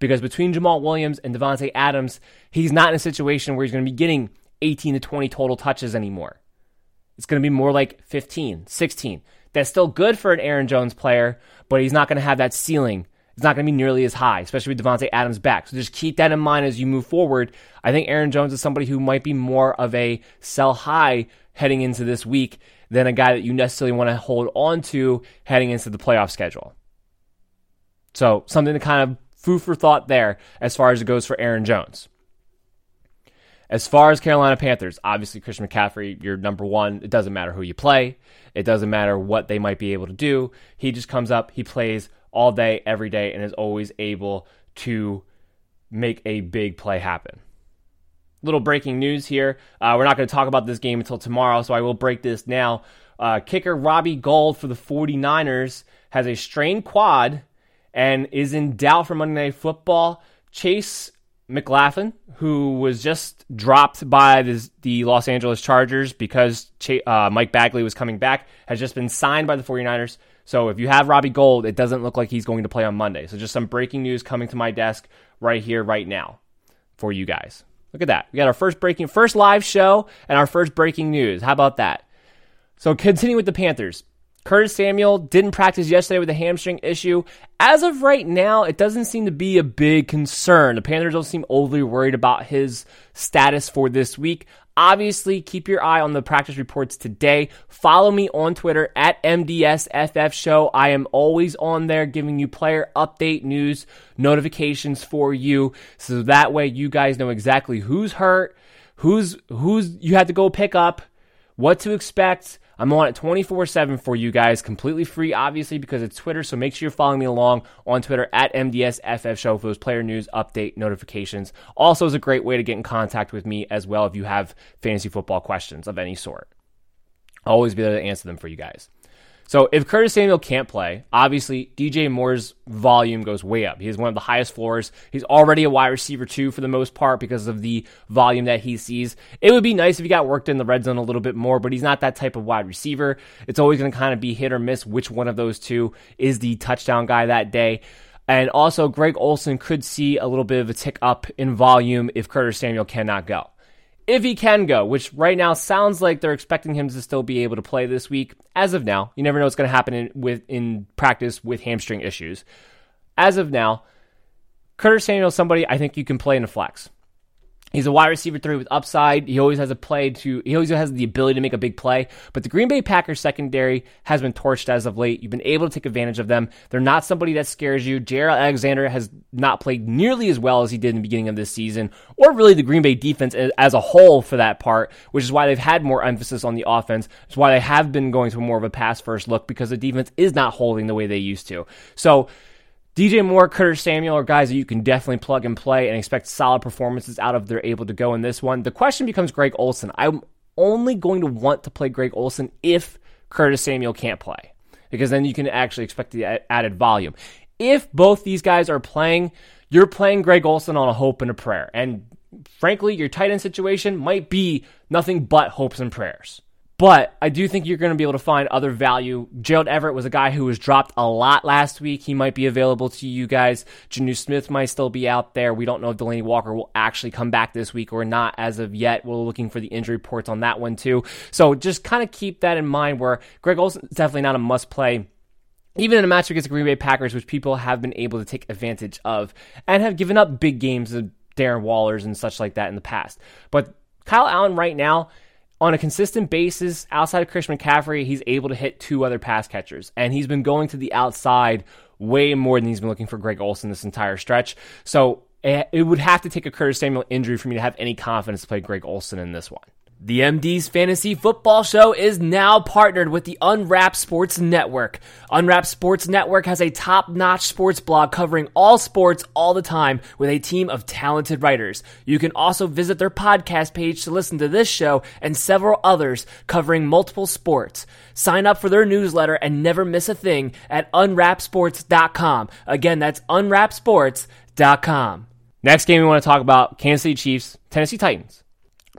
Because between Jamal Williams and Devontae Adams, he's not in a situation where he's going to be getting 18 to 20 total touches anymore. It's going to be more like 15, 16. That's still good for an Aaron Jones player, but he's not going to have that ceiling. It's not going to be nearly as high, especially with Devontae Adams back. So just keep that in mind as you move forward. I think Aaron Jones is somebody who might be more of a sell high heading into this week than a guy that you necessarily want to hold on to heading into the playoff schedule. So something to kind of food for thought there as far as it goes for Aaron Jones. As far as Carolina Panthers, obviously Christian McCaffrey, your number one. It doesn't matter who you play. It doesn't matter what they might be able to do. He just comes up, he plays all day, every day, and is always able to make a big play happen. Little breaking news here. We're not going to talk about this game until tomorrow, so I will break this now. Kicker Robbie Gould for the 49ers has a strained quad and is in doubt for Monday Night Football. Chase McLaughlin, who was just dropped by the Los Angeles Chargers because Mike Bagley was coming back, has just been signed by the 49ers. So if you have Robbie Gould, it doesn't look like he's going to play on Monday. So just some breaking news coming to my desk right here, right now for you guys. Look at that. We got our first live show and our first breaking news. How about that? So continuing with the Panthers. Curtis Samuel didn't practice yesterday with a hamstring issue. As of right now, it doesn't seem to be a big concern. The Panthers don't seem overly worried about his status for this week. Obviously, keep your eye on the practice reports today. Follow me on Twitter at MDSFFShow. I am always on there giving you player update news, notifications for you. So that way you guys know exactly who's hurt, who's you had to go pick up, what to expect. I'm on it 24/7 for you guys, completely free, obviously, because it's Twitter. So make sure you're following me along on Twitter at MDSFFShow for those player news, update, notifications. Also is a great way to get in contact with me as well if you have fantasy football questions of any sort. I'll always be there to answer them for you guys. So if Curtis Samuel can't play, obviously DJ Moore's volume goes way up. He is one of the highest floors. He's already a wide receiver too for the most part because of the volume that he sees. It would be nice if he got worked in the red zone a little bit more, but he's not that type of wide receiver. It's always going to kind of be hit or miss which one of those two is the touchdown guy that day. And also Greg Olsen could see a little bit of a tick up in volume if Curtis Samuel cannot go. If he can go, which right now sounds like they're expecting him to still be able to play this week. As of now, you never know what's going to happen in practice with hamstring issues. As of now, Curtis Samuel is somebody I think you can play in a flex. He's a wide receiver 3 with upside. He always has the ability to make a big play. But the Green Bay Packers secondary has been torched as of late. You've been able to take advantage of them. They're not somebody that scares you. J.R. Alexander has not played nearly as well as he did in the beginning of this season, or really the Green Bay defense as a whole for that part, which is why they've had more emphasis on the offense. It's why they have been going to more of a pass-first look because the defense is not holding the way they used to. So DJ Moore, Curtis Samuel are guys that you can definitely plug and play and expect solid performances out of. They're able to go in this one. The question becomes Greg Olsen. I'm only going to want to play Greg Olsen if Curtis Samuel can't play, because then you can actually expect the added volume. If both these guys are playing, you're playing Greg Olsen on a hope and a prayer. And frankly, your tight end situation might be nothing but hopes and prayers. But I do think you're going to be able to find other value. Gerald Everett was a guy who was dropped a lot last week. He might be available to you guys. Jonu Smith might still be out there. We don't know if Delanie Walker will actually come back this week or not as of yet. We're looking for the injury reports on that one too. So just kind of keep that in mind where Greg Olsen is definitely not a must-play, even in a match against the Green Bay Packers, which people have been able to take advantage of and have given up big games to Darren Wallers and such like that in the past. But Kyle Allen right now, on a consistent basis, outside of Christian McCaffrey, he's able to hit two other pass catchers. And he's been going to the outside way more than he's been looking for Greg Olsen this entire stretch. So it would have to take a Curtis Samuel injury for me to have any confidence to play Greg Olsen in this one. The MD's Fantasy Football Show is now partnered with the Unwrapped Sports Network. Unwrapped Sports Network has a top-notch sports blog covering all sports all the time with a team of talented writers. You can also visit their podcast page to listen to this show and several others covering multiple sports. Sign up for their newsletter and never miss a thing at unwrappedsports.com. Again, that's unwrappedsports.com. Next game we want to talk about, Kansas City Chiefs, Tennessee Titans.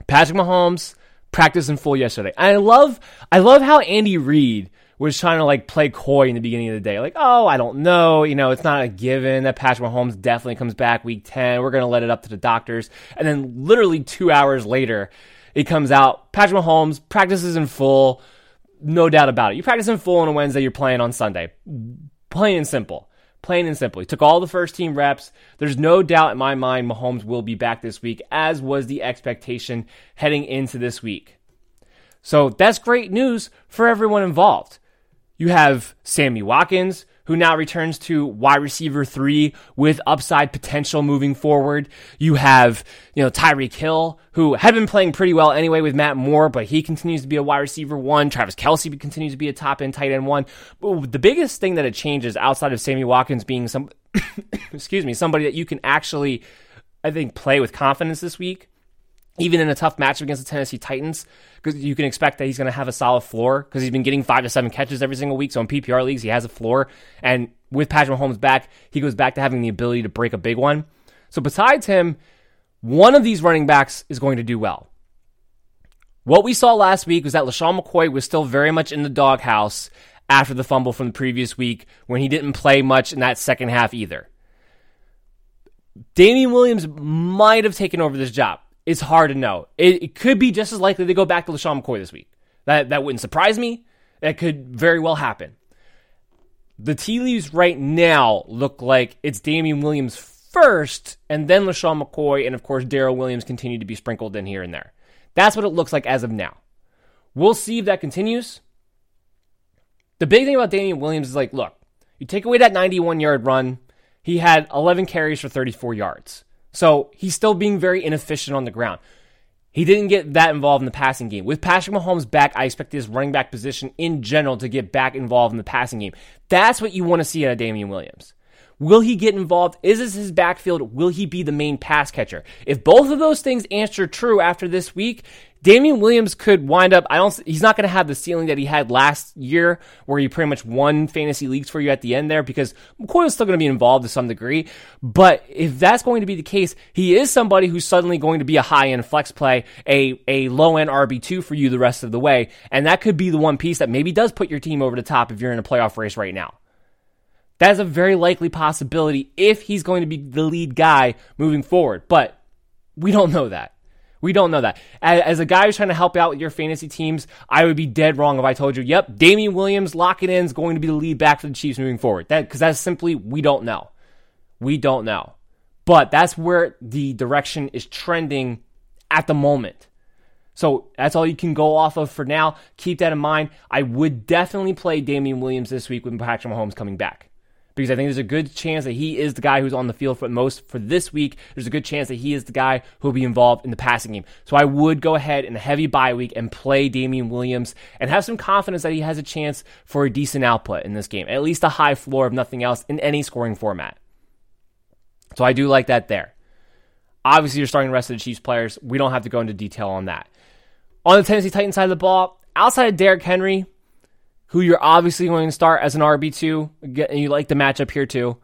Patrick Mahomes practiced in full yesterday. I love how Andy Reid was trying to play coy in the beginning of the day. I don't know. It's not a given that Patrick Mahomes definitely comes back week 10. We're going to let it up to the doctors. And then literally 2 hours later, it comes out. Patrick Mahomes practices in full. No doubt about it. You practice in full on a Wednesday. You're playing on Sunday. Plain and simple. Plain and simple. He took all the first team reps. There's no doubt in my mind Mahomes will be back this week, as was the expectation heading into this week. So that's great news for everyone involved. You have Sammy Watkins, who now returns to wide receiver 3 with upside potential moving forward. You have, Tyreek Hill, who had been playing pretty well anyway with Matt Moore, but he continues to be a wide receiver 1. Travis Kelce continues to be a top-end tight end 1. But the biggest thing that it changes outside of Sammy Watkins being somebody that you can actually, I think, play with confidence this week, even in a tough matchup against the Tennessee Titans, because you can expect that he's going to have a solid floor because he's been getting 5 to 7 catches every single week. So in PPR leagues, he has a floor. And with Patrick Mahomes back, he goes back to having the ability to break a big one. So besides him, one of these running backs is going to do well. What we saw last week was that LaShawn McCoy was still very much in the doghouse after the fumble from the previous week when he didn't play much in that second half either. Damian Williams might have taken over this job. It's hard to know. It could be just as likely they go back to LaShawn McCoy this week. That wouldn't surprise me. That could very well happen. The tea leaves right now look like it's Damian Williams first, and then LaShawn McCoy, and of course Darrell Williams continue to be sprinkled in here and there. That's what it looks like as of now. We'll see if that continues. The big thing about Damian Williams is like, look, you take away that 91-yard run, he had 11 carries for 34 yards. So he's still being very inefficient on the ground. He didn't get that involved in the passing game. With Patrick Mahomes back, I expect his running back position in general to get back involved in the passing game. That's what you want to see out of Damian Williams. Will he get involved? Is this his backfield? Will he be the main pass catcher? If both of those things answer true after this week, Damian Williams could wind up, he's not going to have the ceiling that he had last year where he pretty much won fantasy leagues for you at the end there, because McCoy is still going to be involved to some degree. But if that's going to be the case, he is somebody who's suddenly going to be a high-end flex play, a low-end RB2 for you the rest of the way. And that could be the one piece that maybe does put your team over the top if you're in a playoff race right now. That is a very likely possibility if he's going to be the lead guy moving forward. But we don't know that. We don't know that. As a guy who's trying to help out with your fantasy teams, I would be dead wrong if I told you, yep, Damian Williams, lock it in, is going to be the lead back for the Chiefs moving forward. Because that's simply, we don't know. We don't know. But that's where the direction is trending at the moment. So that's all you can go off of for now. Keep that in mind. I would definitely play Damian Williams this week with Patrick Mahomes coming back, because I think there's a good chance that he is the guy who's on the field for the most for this week. There's a good chance that he is the guy who'll be involved in the passing game. So I would go ahead in a heavy bye week and play Damian Williams and have some confidence that he has a chance for a decent output in this game, at least a high floor if nothing else in any scoring format. So I do like that there. Obviously, you're starting the rest of the Chiefs players. We don't have to go into detail on that. On the Tennessee Titans side of the ball, outside of Derrick Henry, who you're obviously going to start as an RB2, and you like the matchup here too.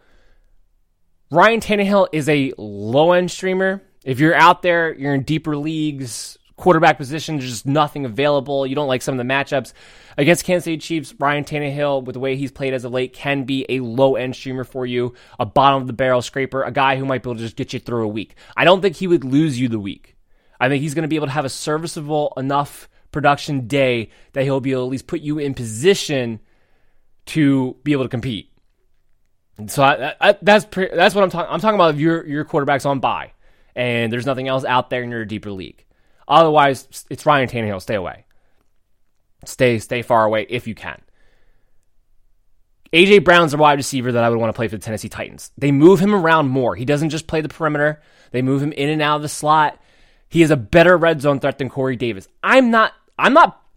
Ryan Tannehill is a low-end streamer. If you're out there, you're in deeper leagues, quarterback position, there's just nothing available. You don't like some of the matchups. Against Kansas City Chiefs, Ryan Tannehill, with the way he's played as of late, can be a low-end streamer for you, a bottom-of-the-barrel scraper, a guy who might be able to just get you through a week. I don't think he would lose you the week. I think he's going to be able to have a serviceable enough production day that he'll be able to at least put you in position to be able to compete. And so that's what I'm talking. I'm talking about if your quarterback's on bye and there's nothing else out there in your deeper league. Otherwise, it's Ryan Tannehill. Stay away. Stay far away if you can. AJ Brown's a wide receiver that I would want to play for the Tennessee Titans. They move him around more. He doesn't just play the perimeter. They move him in and out of the slot. He is a better red zone threat than Corey Davis. I'm not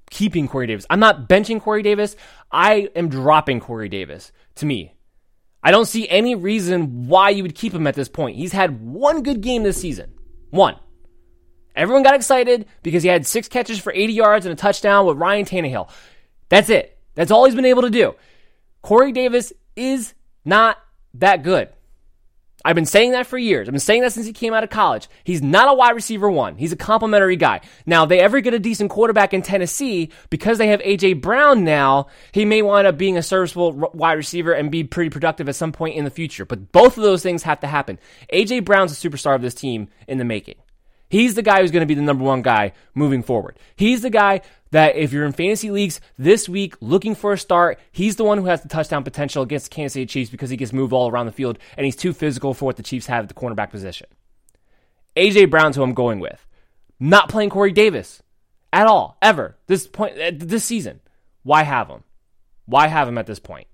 keeping Corey Davis. I'm not benching Corey Davis. I am dropping Corey Davis. To me, I don't see any reason why you would keep him at this point. He's had one good game this season. One. Everyone got excited because he had 6 catches for 80 yards and a touchdown with Ryan Tannehill. That's it. That's all he's been able to do. Corey Davis is not that good. I've been saying that for years. I've been saying that since he came out of college. He's not a wide receiver one. He's a complimentary guy. Now, if they ever get a decent quarterback in Tennessee, because they have A.J. Brown now, he may wind up being a serviceable wide receiver and be pretty productive at some point in the future. But both of those things have to happen. A.J. Brown's a superstar of this team in the making. He's the guy who's going to be the number one guy moving forward. He's the guy that if you're in fantasy leagues this week looking for a start, he's the one who has the touchdown potential against the Kansas City Chiefs because he gets moved all around the field and he's too physical for what the Chiefs have at the cornerback position. A.J. Brown's who I'm going with. Not playing Corey Davis at all, ever, this season. Why have him? Why have him at this point?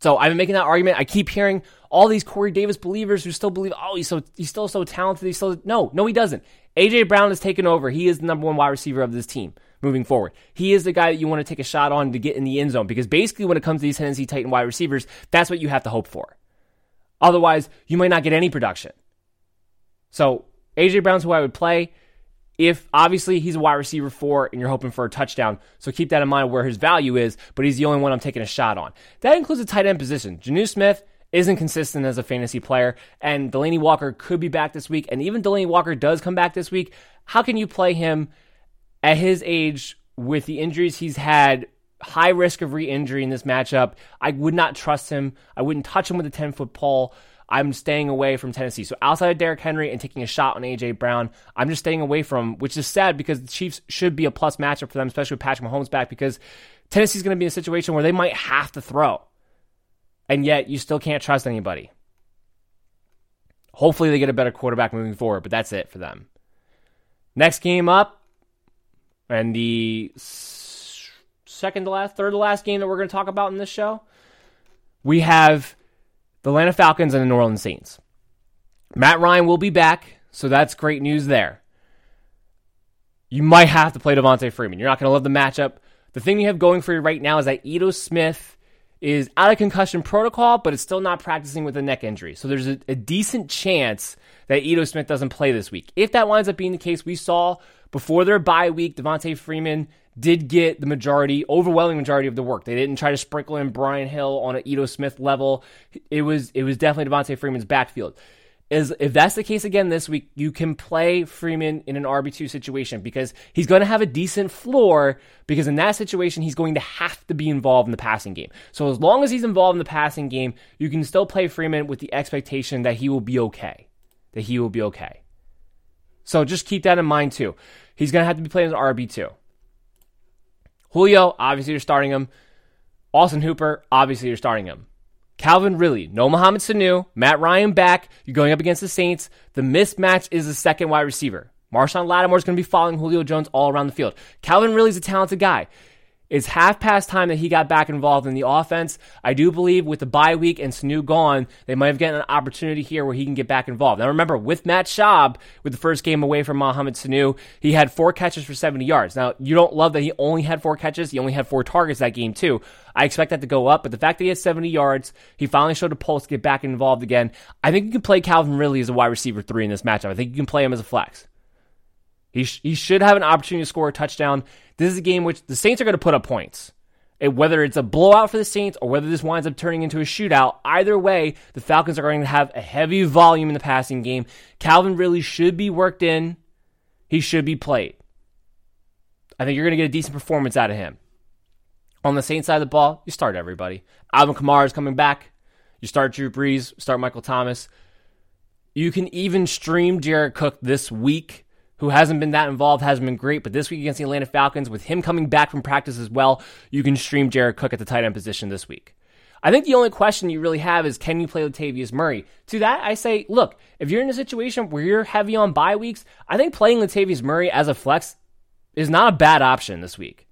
So I've been making that argument. I keep hearing all these Corey Davis believers who still believe, oh, he's still so talented. No, he doesn't. A.J. Brown has taken over. He is the number one wide receiver of this team moving forward. He is the guy that you want to take a shot on to get in the end zone, because basically when it comes to these Tennessee Titan wide receivers, that's what you have to hope for. Otherwise, you might not get any production. So A.J. Brown's who I would play. If obviously he's a wide receiver 4 and you're hoping for a touchdown, so keep that in mind where his value is, but he's the only one I'm taking a shot on. That includes the tight end position. Jonu Smith isn't consistent as a fantasy player, and Delaney Walker could be back this week, and even Delaney Walker does come back this week. How can you play him at his age with the injuries he's had? High risk of re-injury in this matchup. I would not trust him. I wouldn't touch him with a 10-foot pole. I'm staying away from Tennessee. So outside of Derrick Henry and taking a shot on A.J. Brown, I'm just staying away from, which is sad because the Chiefs should be a plus matchup for them, especially with Patrick Mahomes back, because Tennessee's going to be in a situation where they might have to throw. And yet you still can't trust anybody. Hopefully they get a better quarterback moving forward, but that's it for them. Next game up, and the third to last game that we're going to talk about in this show, we have the Atlanta Falcons and the New Orleans Saints. Matt Ryan will be back, so that's great news there. You might have to play Devontae Freeman. You're not going to love the matchup. The thing you have going for you right now is that Ito Smith is out of concussion protocol, but it's still not practicing with a neck injury. So there's a decent chance that Ito Smith doesn't play this week. If that winds up being the case, we saw before their bye week, Devontae Freeman did get the overwhelming majority of the work. They didn't try to sprinkle in Brian Hill on an Ito Smith level. It was definitely Devontae Freeman's backfield. If that's the case again this week, you can play Freeman in an RB2 situation because he's going to have a decent floor because in that situation, he's going to have to be involved in the passing game. So as long as he's involved in the passing game, you can still play Freeman with the expectation that he will be okay. So just keep that in mind too. He's going to have to be playing as an RB2. Julio, obviously you're starting him. Austin Hooper, obviously you're starting him. Calvin Ridley, no Mohamed Sanu, Matt Ryan back. You're going up against the Saints. The mismatch is the second wide receiver. Marshawn Lattimore is going to be following Julio Jones all around the field. Calvin Ridley's a talented guy. It's half past time that he got back involved in the offense. I do believe with the bye week and Sanu gone, they might have gotten an opportunity here where he can get back involved. Now remember, with Matt Schaub, with the first game away from Mohamed Sanu, he had 4 catches for 70 yards. Now, you don't love that he only had 4 catches. He only had 4 targets that game too. I expect that to go up, but the fact that he had 70 yards, he finally showed a pulse to get back involved again. I think you can play Calvin Ridley as a wide receiver 3 in this matchup. I think you can play him as a flex. He should have an opportunity to score a touchdown. This is a game which the Saints are going to put up points. And whether it's a blowout for the Saints or whether this winds up turning into a shootout, either way, the Falcons are going to have a heavy volume in the passing game. Calvin Ridley should be worked in. He should be played. I think you're going to get a decent performance out of him. On the Saints side of the ball, you start everybody. Alvin Kamara is coming back. You start Drew Brees. Start Michael Thomas. You can even stream Jared Cook this week, who hasn't been that involved, hasn't been great, but this week against the Atlanta Falcons, with him coming back from practice as well, you can stream Jared Cook at the tight end position this week. I think the only question you really have is, can you play Latavius Murray? To that, I say, look, if you're in a situation where you're heavy on bye weeks, I think playing Latavius Murray as a flex is not a bad option this week.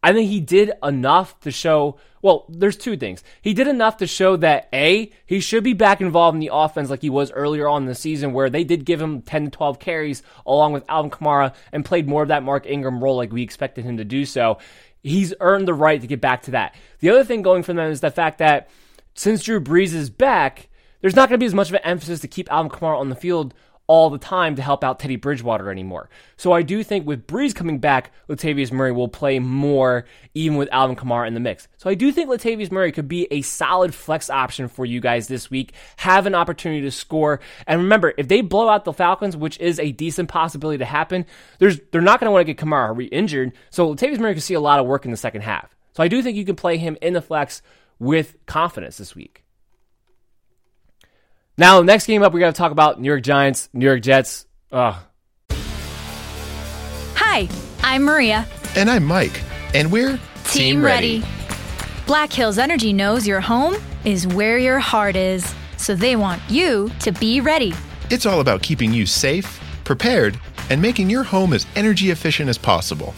I think he did enough to show, well, there's two things. He did enough to show that, A, he should be back involved in the offense like he was earlier on in the season where they did give him 10 to 12 carries along with Alvin Kamara and played more of that Mark Ingram role like we expected him to do so. He's earned the right to get back to that. The other thing going for them is the fact that since Drew Brees is back, there's not going to be as much of an emphasis to keep Alvin Kamara on the field all the time to help out Teddy Bridgewater anymore. So I do think with Breeze coming back, Latavius Murray will play more even with Alvin Kamara in the mix. So I do think Latavius Murray could be a solid flex option for you guys this week, have an opportunity to score. And remember, if they blow out the Falcons, which is a decent possibility to happen, they're not going to want to get Kamara re-injured. So Latavius Murray could see a lot of work in the second half. So I do think you can play him in the flex with confidence this week. Now, next game up, we got to talk about New York Giants, New York Jets. Ugh. Hi, I'm Maria. And I'm Mike. And we're Team Ready. Black Hills Energy knows your home is where your heart is, so they want you to be ready. It's all about keeping you safe, prepared, and making your home as energy efficient as possible.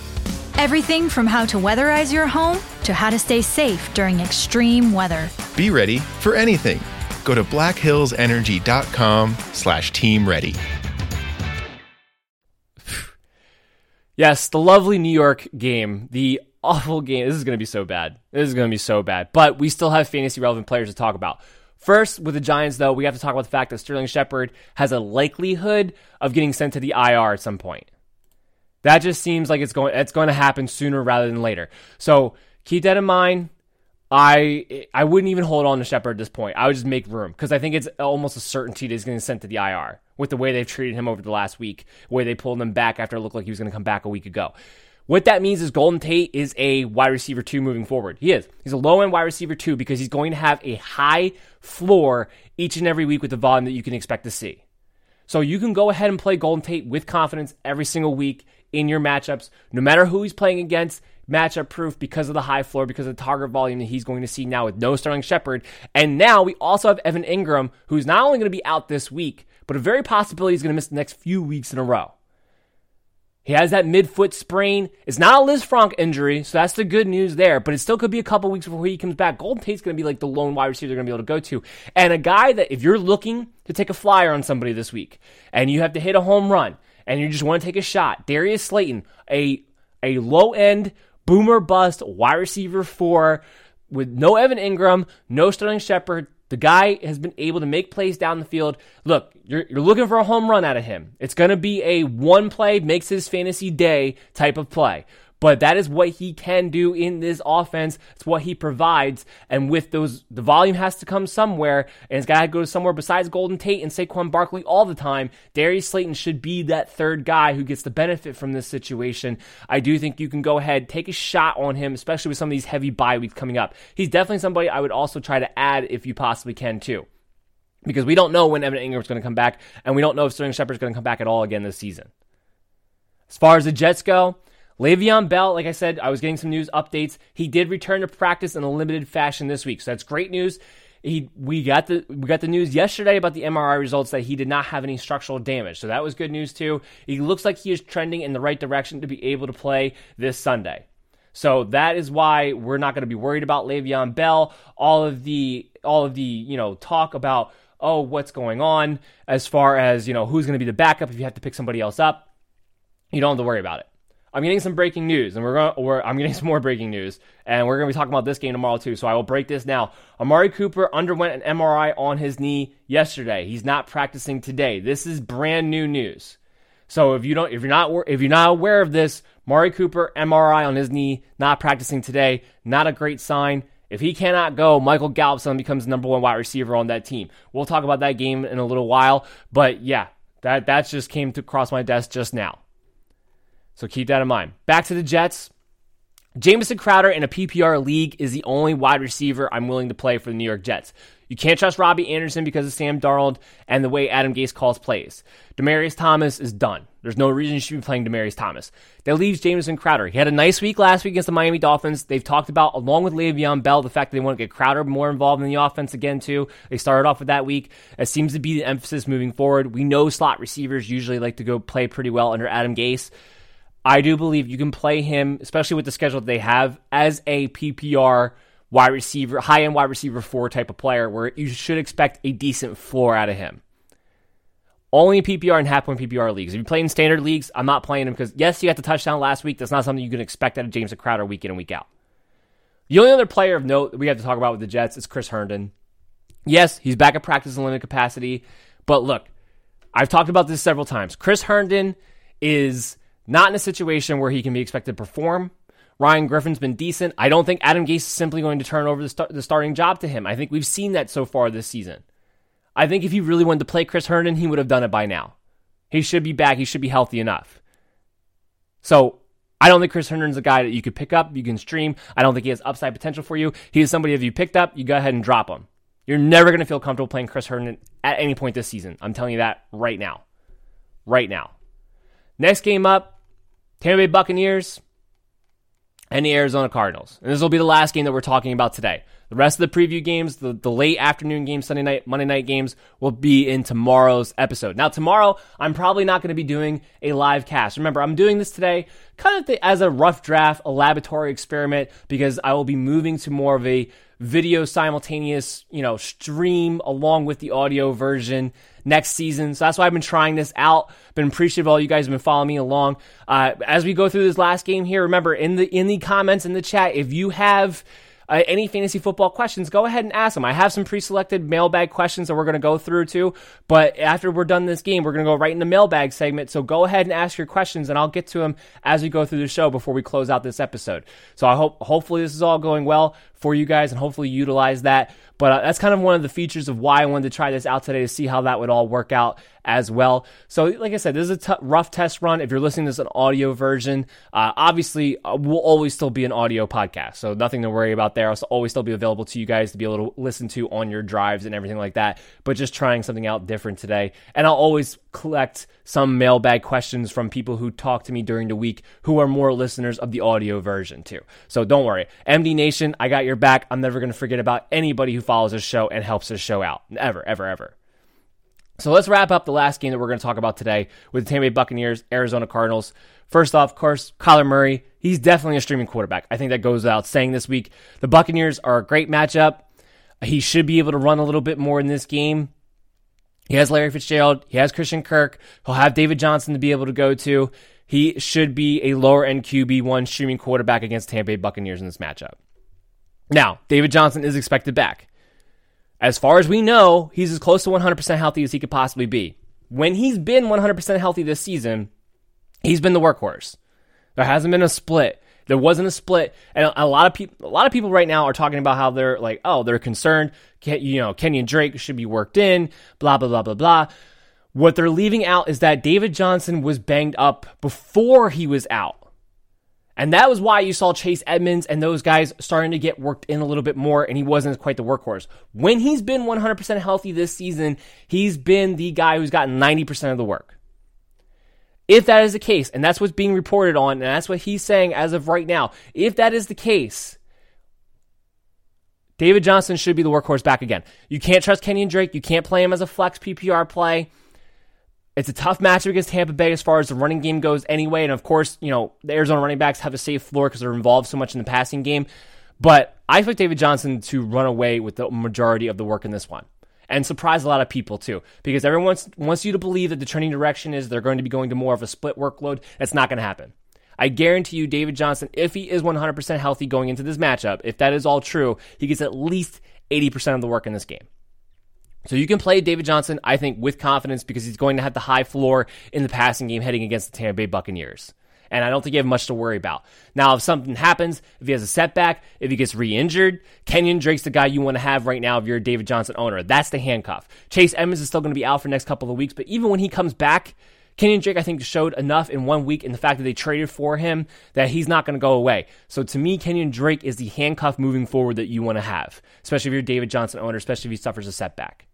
Everything from how to weatherize your home to how to stay safe during extreme weather. Be ready for anything. Go to blackhillsenergy.com/teamready. Yes, the lovely New York game, the awful game. This is going to be so bad. But we still have fantasy relevant players to talk about. First, with the Giants, though, we have to talk about the fact that Sterling Shepard has a likelihood of getting sent to the IR at some point. That just seems like it's going to happen sooner rather than later. So keep that in mind. I wouldn't even hold on to Shepard at this point. I would just make room because I think it's almost a certainty that he's going to be sent to the IR with the way they've treated him over the last week, the way they pulled him back after it looked like he was going to come back a week ago. What that means is Golden Tate is a wide receiver 2 moving forward. He is. He's a low-end wide receiver 2 because he's going to have a high floor each and every week with the volume that you can expect to see. So you can go ahead and play Golden Tate with confidence every single week in your matchups, no matter who he's playing against, matchup proof because of the high floor, because of the target volume that he's going to see now with no Sterling Shepard. And now we also have Evan Ingram, who's not only going to be out this week, but a very possibility he's going to miss the next few weeks in a row. He has that midfoot sprain. It's not a Liz Frank injury, so that's the good news there, but it still could be a couple weeks before he comes back. Golden Tate's going to be like the lone wide receiver they're going to be able to go to. And a guy that if you're looking to take a flyer on somebody this week and you have to hit a home run and you just want to take a shot, Darius Slayton, a low-end boomer bust wide receiver 4 with no Evan Ingram, no Sterling Shepard. The guy has been able to make plays down the field. Look, you're looking for a home run out of him. It's going to be a one play makes his fantasy day type of play. But that is what he can do in this offense. It's what he provides. And with those, the volume has to come somewhere. And it's got to go somewhere besides Golden Tate and Saquon Barkley all the time. Darius Slayton should be that third guy who gets the benefit from this situation. I do think you can go ahead, take a shot on him, especially with some of these heavy bye weeks coming up. He's definitely somebody I would also try to add if you possibly can too. Because we don't know when Evan Ingram's going to come back. And we don't know if Sterling Shepard's going to come back at all again this season. As far as the Jets go, Le'Veon Bell, like I said, I was getting some news updates. He did return to practice in a limited fashion this week, so that's great news. We got the news yesterday about the MRI results that he did not have any structural damage, so that was good news too. He looks like he is trending in the right direction to be able to play this Sunday. So that is why we're not going to be worried about Le'Veon Bell. All of the talk about, oh, what's going on as far as who's going to be the backup if you have to pick somebody else up. You don't have to worry about it. I'm getting some breaking news, and I'm getting some more breaking news, and we're going to be talking about this game tomorrow too, so I will break this now. Amari Cooper underwent an MRI on his knee yesterday. He's not practicing today. This is brand new news. So if you're not aware of this, Amari Cooper MRI on his knee, not practicing today, not a great sign. If he cannot go, Michael Gallup suddenly becomes the number one wide receiver on that team. We'll talk about that game in a little while, but yeah, that just came across my desk just now. So keep that in mind. Back to the Jets. Jamison Crowder in a PPR league is the only wide receiver I'm willing to play for the New York Jets. You can't trust Robbie Anderson because of Sam Darnold and the way Adam Gase calls plays. Demaryius Thomas is done. There's no reason you should be playing Demaryius Thomas. That leaves Jamison Crowder. He had a nice week last week against the Miami Dolphins. They've talked about, along with Le'Veon Bell, the fact that they want to get Crowder more involved in the offense again, too. They started off with that week. That seems to be the emphasis moving forward. We know slot receivers usually like to go play pretty well under Adam Gase. I do believe you can play him, especially with the schedule that they have, as a PPR wide receiver, high-end wide receiver 4 type of player where you should expect a decent floor out of him. Only in PPR and half-point PPR leagues. If you play in standard leagues, I'm not playing him because, yes, you got the touchdown last week. That's not something you can expect out of Jamison Crowder week in and week out. The only other player of note that we have to talk about with the Jets is Chris Herndon. Yes, he's back at practice in limited capacity, but look, I've talked about this several times. Chris Herndon is not in a situation where he can be expected to perform. Ryan Griffin's been decent. I don't think Adam Gase is simply going to turn over the starting job to him. I think we've seen that so far this season. I think if he really wanted to play Chris Herndon, he would have done it by now. He should be back. He should be healthy enough. So I don't think Chris Herndon's a guy that you could pick up, you can stream. I don't think he has upside potential for you. He is somebody if you picked up, you go ahead and drop him. You're never going to feel comfortable playing Chris Herndon at any point this season. I'm telling you that right now. Right now. Next game up, Tampa Bay Buccaneers and the Arizona Cardinals. And this will be the last game that we're talking about today. The rest of the preview games, the late afternoon games, Sunday night, Monday night games will be in tomorrow's episode. Now, tomorrow, I'm probably not going to be doing a live cast. Remember, I'm doing this today kind of as a rough draft, a laboratory experiment, because I will be moving to more of a video simultaneous, stream along with the audio version next season. So that's why I've been trying this out. Been appreciative of all you guys have been following me along. As we go through this last game here, remember in the comments, in the chat, if you have any fantasy football questions, go ahead and ask them. I have some pre-selected mailbag questions that we're going to go through too, but after we're done this game, we're going to go right in the mailbag segment. So go ahead and ask your questions, and I'll get to them as we go through the show before we close out this episode. So I hopefully this is all going well for you guys, and hopefully you utilize that. But that's kind of one of the features of why I wanted to try this out today, to see how that would all work out as well. So like I said, this is a rough test run. If you're listening to this an audio version, obviously we'll always still be an audio podcast, so nothing to worry about there. I'll always still be available to you guys to be able to listen to on your drives and everything like that, but just trying something out different today. And I'll always collect some mailbag questions from people who talk to me during the week who are more listeners of the audio version too. So don't worry, MD Nation, I got your back. I'm never going to forget about anybody who follows this show and helps this show out, ever, ever, ever. So let's wrap up the last game that we're going to talk about today with the Tampa Bay Buccaneers, Arizona Cardinals. First off, of course, Kyler Murray, he's definitely a streaming quarterback. I think that goes without saying this week. The Buccaneers are a great matchup. He should be able to run a little bit more in this game. He has Larry Fitzgerald. He has Christian Kirk. He'll have David Johnson to be able to go to. He should be a lower-end QB1 streaming quarterback against Tampa Bay Buccaneers in this matchup. Now, David Johnson is expected back. As far as we know, he's as close to 100% healthy as he could possibly be. When he's been 100% healthy this season, he's been the workhorse. There hasn't been a split. There wasn't a split, and a lot of people right now are talking about how they're like, oh, they're concerned. Kenyan Drake should be worked in. Blah blah blah blah blah. What they're leaving out is that David Johnson was banged up before he was out. And that was why you saw Chase Edmonds and those guys starting to get worked in a little bit more, and he wasn't quite the workhorse. When he's been 100% healthy this season, he's been the guy who's gotten 90% of the work. If that is the case, and that's what's being reported on, and that's what he's saying as of right now, if that is the case, David Johnson should be the workhorse back again. You can't trust Kenyan Drake. You can't play him as a flex PPR play. It's a tough matchup against Tampa Bay as far as the running game goes anyway. And of course, the Arizona running backs have a safe floor because they're involved so much in the passing game. But I expect David Johnson to run away with the majority of the work in this one and surprise a lot of people too, because everyone wants you to believe that the trending direction is they're going to be going to more of a split workload. That's not going to happen. I guarantee you David Johnson, if he is 100% healthy going into this matchup, if that is all true, he gets at least 80% of the work in this game. So you can play David Johnson, I think, with confidence because he's going to have the high floor in the passing game heading against the Tampa Bay Buccaneers. And I don't think you have much to worry about. Now, if something happens, if he has a setback, if he gets re-injured, Kenyan Drake's the guy you want to have right now if you're a David Johnson owner. That's the handcuff. Chase Edmonds is still going to be out for the next couple of weeks, but even when he comes back, Kenyan Drake, I think, showed enough in 1 week and the fact that they traded for him that he's not going to go away. So to me, Kenyan Drake is the handcuff moving forward that you want to have, especially if you're a David Johnson owner, especially if he suffers a setback.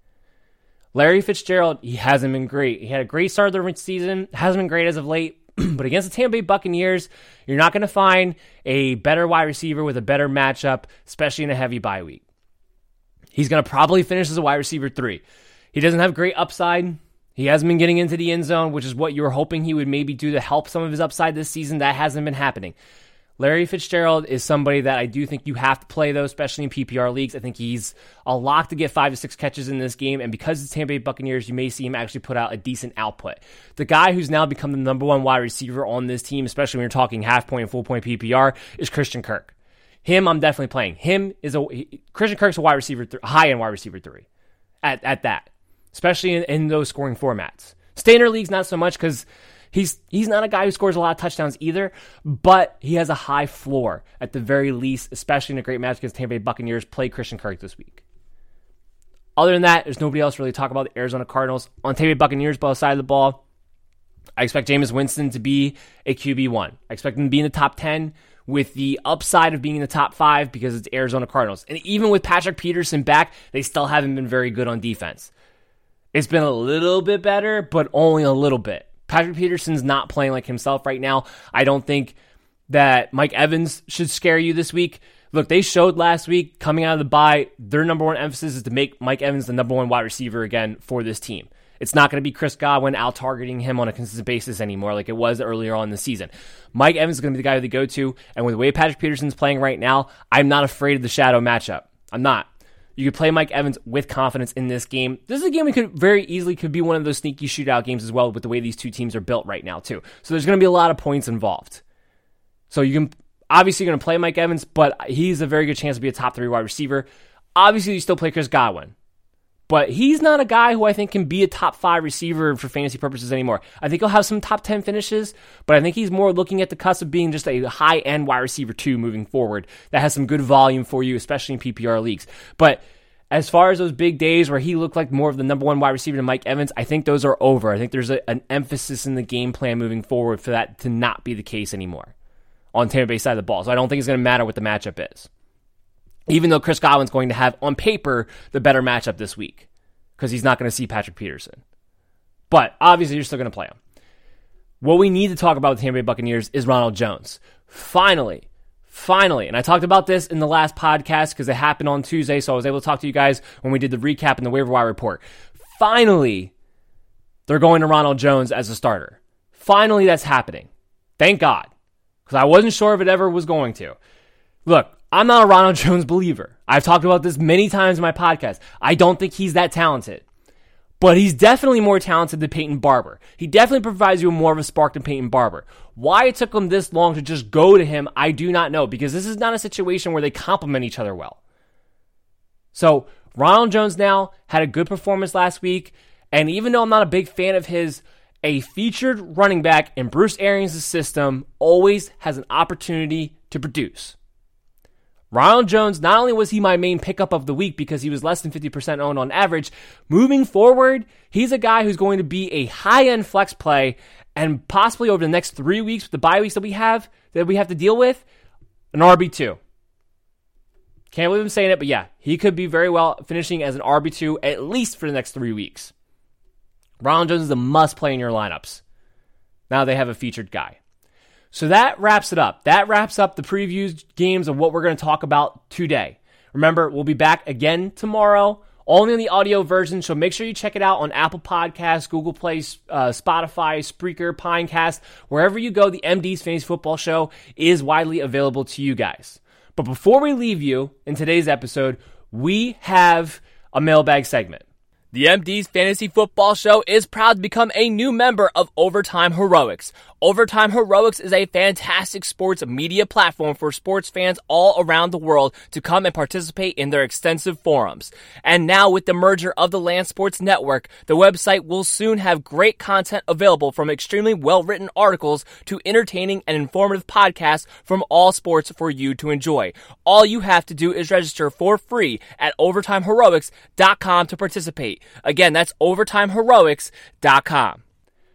Larry Fitzgerald, he hasn't been great. He had a great start of the season, hasn't been great as of late, but against the Tampa Bay Buccaneers, you're not going to find a better wide receiver with a better matchup, especially in a heavy bye week. He's going to probably finish as a wide receiver 3. He doesn't have great upside. He hasn't been getting into the end zone, which is what you were hoping he would maybe do to help some of his upside this season. That hasn't been happening. Larry Fitzgerald is somebody that I do think you have to play, though, especially in PPR leagues. I think he's a lock to get 5 to 6 catches in this game, and because it's Tampa Bay Buccaneers, you may see him actually put out a decent output. The guy who's now become the number one wide receiver on this team, especially when you're talking half-point and full-point PPR, is Christian Kirk. Him, I'm definitely playing. Christian Kirk's a wide receiver, high-end wide receiver 3 at that, especially in those scoring formats. Standard leagues, not so much because he's not a guy who scores a lot of touchdowns either, but he has a high floor at the very least, especially in a great match against Tampa Bay Buccaneers. Play Christian Kirk this week. Other than that, there's nobody else really to talk about the Arizona Cardinals. On Tampa Bay Buccaneers' side of the ball, I expect Jameis Winston to be a QB1. I expect him to be in the top 10 with the upside of being in the top 5 because it's Arizona Cardinals. And even with Patrick Peterson back, they still haven't been very good on defense. It's been a little bit better, but only a little bit. Patrick Peterson's not playing like himself right now. I don't think that Mike Evans should scare you this week. Look, they showed last week coming out of the bye, their number one emphasis is to make Mike Evans the number one wide receiver again for this team. It's not going to be Chris Godwin out-targeting him on a consistent basis anymore like it was earlier on in the season. Mike Evans is going to be the guy they go to, and with the way Patrick Peterson's playing right now, I'm not afraid of the shadow matchup. I'm not. You could play Mike Evans with confidence in this game. This is a game we could very easily could be one of those sneaky shootout games as well with the way these two teams are built right now too. So there's going to be a lot of points involved. So you can Obviously going to play Mike Evans, but he's a very good chance to be a top three wide receiver. Obviously, you still play Chris Godwin, but he's not a guy who I think can be a top five receiver for fantasy purposes anymore. I think he'll have some top 10 finishes, but I think he's more looking at the cusp of being just a high-end wide receiver two moving forward that has some good volume for you, especially in PPR leagues. But as far as those big days where he looked like more of the number one wide receiver than Mike Evans, I think those are over. I think there's an emphasis in the game plan moving forward for that to not be the case anymore on Tampa Bay's side of the ball. So I don't think it's going to matter what the matchup is, even though Chris Godwin's going to have, on paper, the better matchup this week because he's not going to see Patrick Peterson. But obviously, you're still going to play him. What we need to talk about with the Tampa Bay Buccaneers is Ronald Jones. Finally, and I talked about this in the last podcast because it happened on Tuesday, so I was able to talk to you guys when we did the recap and the waiver wire report. Finally, they're going to Ronald Jones as a starter. Finally, that's happening. Thank God, because I wasn't sure if it ever was going to. Look, I'm not a Ronald Jones believer. I've talked about this many times in my podcast. I don't think he's that talented, but he's definitely more talented than Peyton Barber. He definitely provides you more of a spark than Peyton Barber. Why it took them this long to just go to him, I do not know, because this is not a situation where they complement each other well. So Ronald Jones now had a good performance last week, and even though I'm not a big fan of his, a featured running back in Bruce Arians' system always has an opportunity to produce. Ronald Jones, not only was he my main pickup of the week because he was less than 50% owned on average, moving forward, he's a guy who's going to be a high-end flex play, and possibly over the next 3 weeks, with the bye weeks that we have to deal with, an RB2. Can't believe I'm saying it, but yeah, he could be very well finishing as an RB2 at least for the next 3 weeks. Ronald Jones is a must-play in your lineups. Now they have a featured guy. So that wraps it up. That wraps up the previews games of what we're going to talk about today. Remember, we'll be back again tomorrow, only in the audio version, so make sure you check it out on Apple Podcasts, Google Play, Spotify, Spreaker, Pinecast. Wherever you go, the MD's Fantasy Football Show is widely available to you guys. But before we leave you in today's episode, we have a mailbag segment. The MD's Fantasy Football Show is proud to become a new member of Overtime Heroics. Overtime Heroics is a fantastic sports media platform for sports fans all around the world to come and participate in their extensive forums. And now with the merger of the Land Sports Network, the website will soon have great content available from extremely well-written articles to entertaining and informative podcasts from all sports for you to enjoy. All you have to do is register for free at OvertimeHeroics.com to participate. Again, that's OvertimeHeroics.com.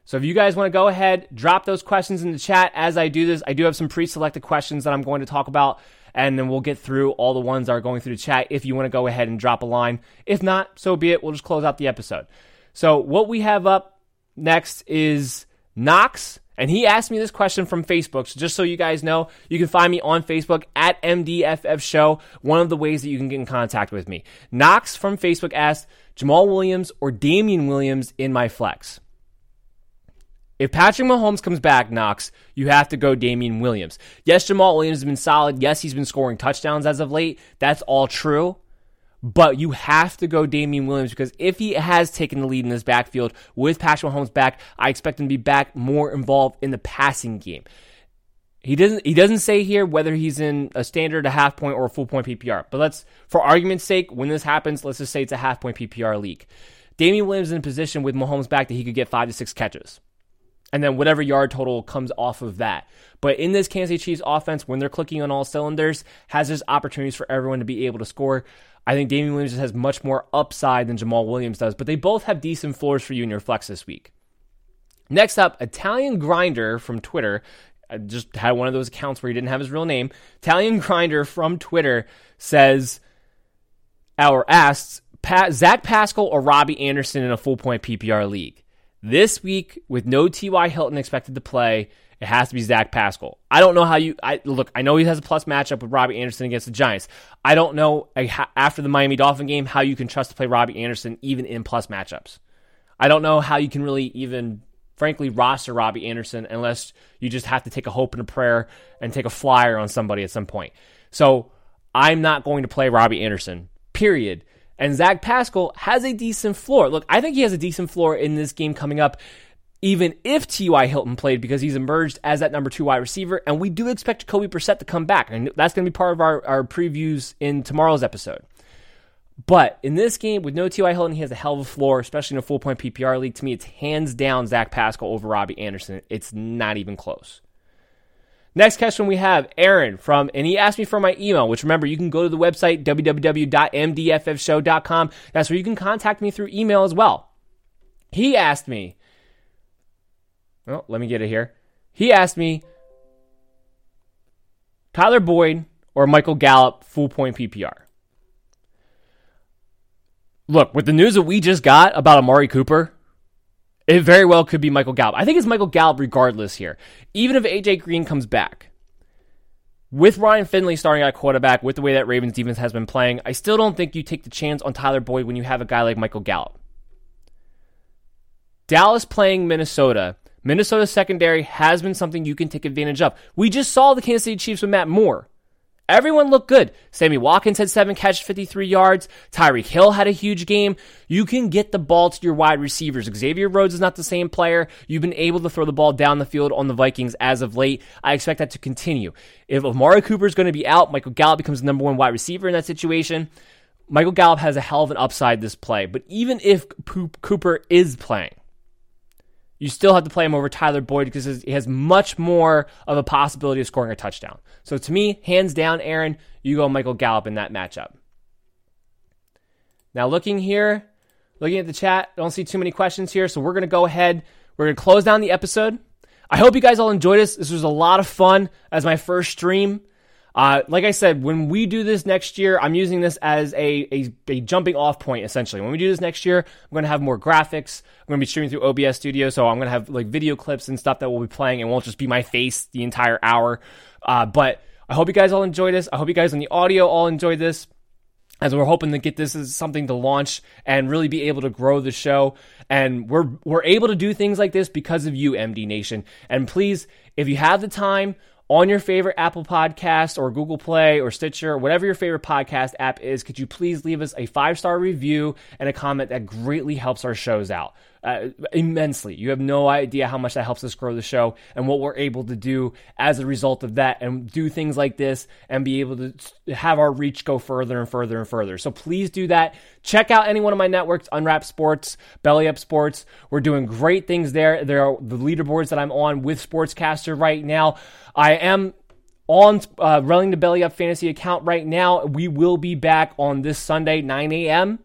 So if you guys want to go ahead, drop those questions in the chat as I do this. I do have some pre-selected questions that I'm going to talk about, and then we'll get through all the ones that are going through the chat if you want to go ahead and drop a line. If not, so be it. We'll just close out the episode. So what we have up next is Knox, and he asked me this question from Facebook. So just so you guys know, you can find me on Facebook at MDFF Show, one of the ways that you can get in contact with me. Knox from Facebook asked, Jamal Williams or Damian Williams in my flex? If Patrick Mahomes comes back, Knox, you have to go Damian Williams. Yes, Jamal Williams has been solid. Yes, he's been scoring touchdowns as of late. That's all true. But you have to go Damian Williams because if he has taken the lead in this backfield with Patrick Mahomes back, I expect him to be back more involved in the passing game. He doesn't say here whether he's in a standard, a half point, or a full point PPR. But let's, for argument's sake, when this happens, let's just say it's a half point PPR league. Damian Williams is in a position with Mahomes back that he could get 5 to 6 catches. And then whatever yard total comes off of that. But in this Kansas City Chiefs offense, when they're clicking on all cylinders, has there's opportunities for everyone to be able to score. I think Damian Williams has much more upside than Jamal Williams does, but they both have decent floors for you in your flex this week. Next up, Italian Grinder from Twitter. I just had one of those accounts where he didn't have his real name. Italian Grinder from Twitter says, or asks, Zach Pascal or Robbie Anderson in a full point PPR league? This week, with no T.Y. Hilton expected to play, it has to be Zach Pascal. I don't know how you... I know he has a plus matchup with Robbie Anderson against the Giants. I don't know, after the Miami Dolphin game, how you can trust to play Robbie Anderson even in plus matchups. I don't know how you can really even, frankly, roster Robbie Anderson unless you just have to take a hope and a prayer and take a flyer on somebody at some point. So I'm not going to play Robbie Anderson, period. And Zach Pascal has a decent floor. Look, I think he has a decent floor in this game coming up. even if T.Y. Hilton played, because he's emerged as that number two wide receiver. And we do expect Jacoby Brissett to come back. And that's going to be part of our previews in tomorrow's episode. But in this game, with no T.Y. Hilton, he has a hell of a floor, especially in a full-point PPR league. To me, it's hands down Zach Pascal over Robbie Anderson. It's not even close. Next question we have Aaron from, and he asked me for my email, which remember, you can go to the website, www.mdffshow.com. That's where you can contact me through email as well. He asked me, well, let me get it here. He asked me, Tyler Boyd or Michael Gallup, full-point PPR. Look, with the news that we just got about Amari Cooper, it very well could be Michael Gallup. I think it's Michael Gallup regardless here. Even if A.J. Green comes back, with Ryan Finley starting at quarterback, with the way that Ravens defense has been playing, I still don't think you take the chance on Tyler Boyd when you have a guy like Michael Gallup. Dallas playing Minnesota. Minnesota's secondary has been something you can take advantage of. We just saw the Kansas City Chiefs with Matt Moore. Everyone looked good. Sammy Watkins had 7 catches, 53 yards. Tyreek Hill had a huge game. You can get the ball to your wide receivers. Xavier Rhodes is not the same player. You've been able to throw the ball down the field on the Vikings as of late. I expect that to continue. If Amari Cooper is going to be out, Michael Gallup becomes the number 1 wide receiver in that situation. Michael Gallup has a hell of an upside this play. But even if Cooper is playing, you still have to play him over Tyler Boyd because he has much more of a possibility of scoring a touchdown. So to me, hands down, Aaron, you go Michael Gallup in that matchup. Now looking at the chat, don't see too many questions here. So we're going to go ahead. We're going to close down the episode. I hope you guys all enjoyed this. This was a lot of fun as my first stream. Like I said, when we do this next year, I'm using this as a jumping off point, essentially. When we do this next year, I'm going to have more graphics. I'm going to be streaming through OBS Studio, so I'm going to have like video clips and stuff that we'll be playing. It won't just be my face the entire hour. But I hope you guys all enjoy this. I hope you guys on the audio all enjoy this, as we're hoping to get this as something to launch and really be able to grow the show. And we're able to do things like this because of you, MD Nation. And please, if you have the time, on your favorite Apple Podcasts or Google Play or Stitcher, whatever your favorite podcast app is, could you please leave us a 5-star review and a comment? That greatly helps our shows out immensely. You have no idea how much that helps us grow the show and what we're able to do as a result of that and do things like this and be able to have our reach go further and further and further. So please do that. Check out any one of my networks, Unwrapped Sports, Belly Up Sports. We're doing great things there. There are the leaderboards that I'm on with Sportscaster right now. I am on Running the Belly Up Fantasy account right now. We will be back on this Sunday, 9 a.m.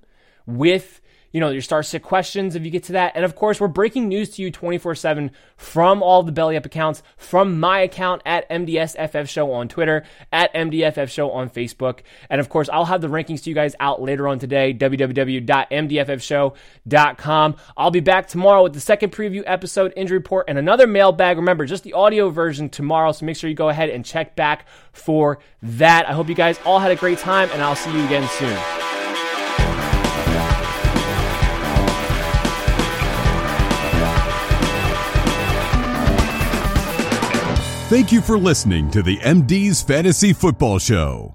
with your star-sick questions if you get to that. And, of course, we're breaking news to you 24/7 from all the Belly Up accounts, from my account at MDSFF Show on Twitter, at MDFF Show on Facebook. And, of course, I'll have the rankings to you guys out later on today, www.mdffshow.com. I'll be back tomorrow with the second preview episode, injury report, and another mailbag. Remember, just the audio version tomorrow, so make sure you go ahead and check back for that. I hope you guys all had a great time, and I'll see you again soon. Thank you for listening to the MD's Fantasy Football Show.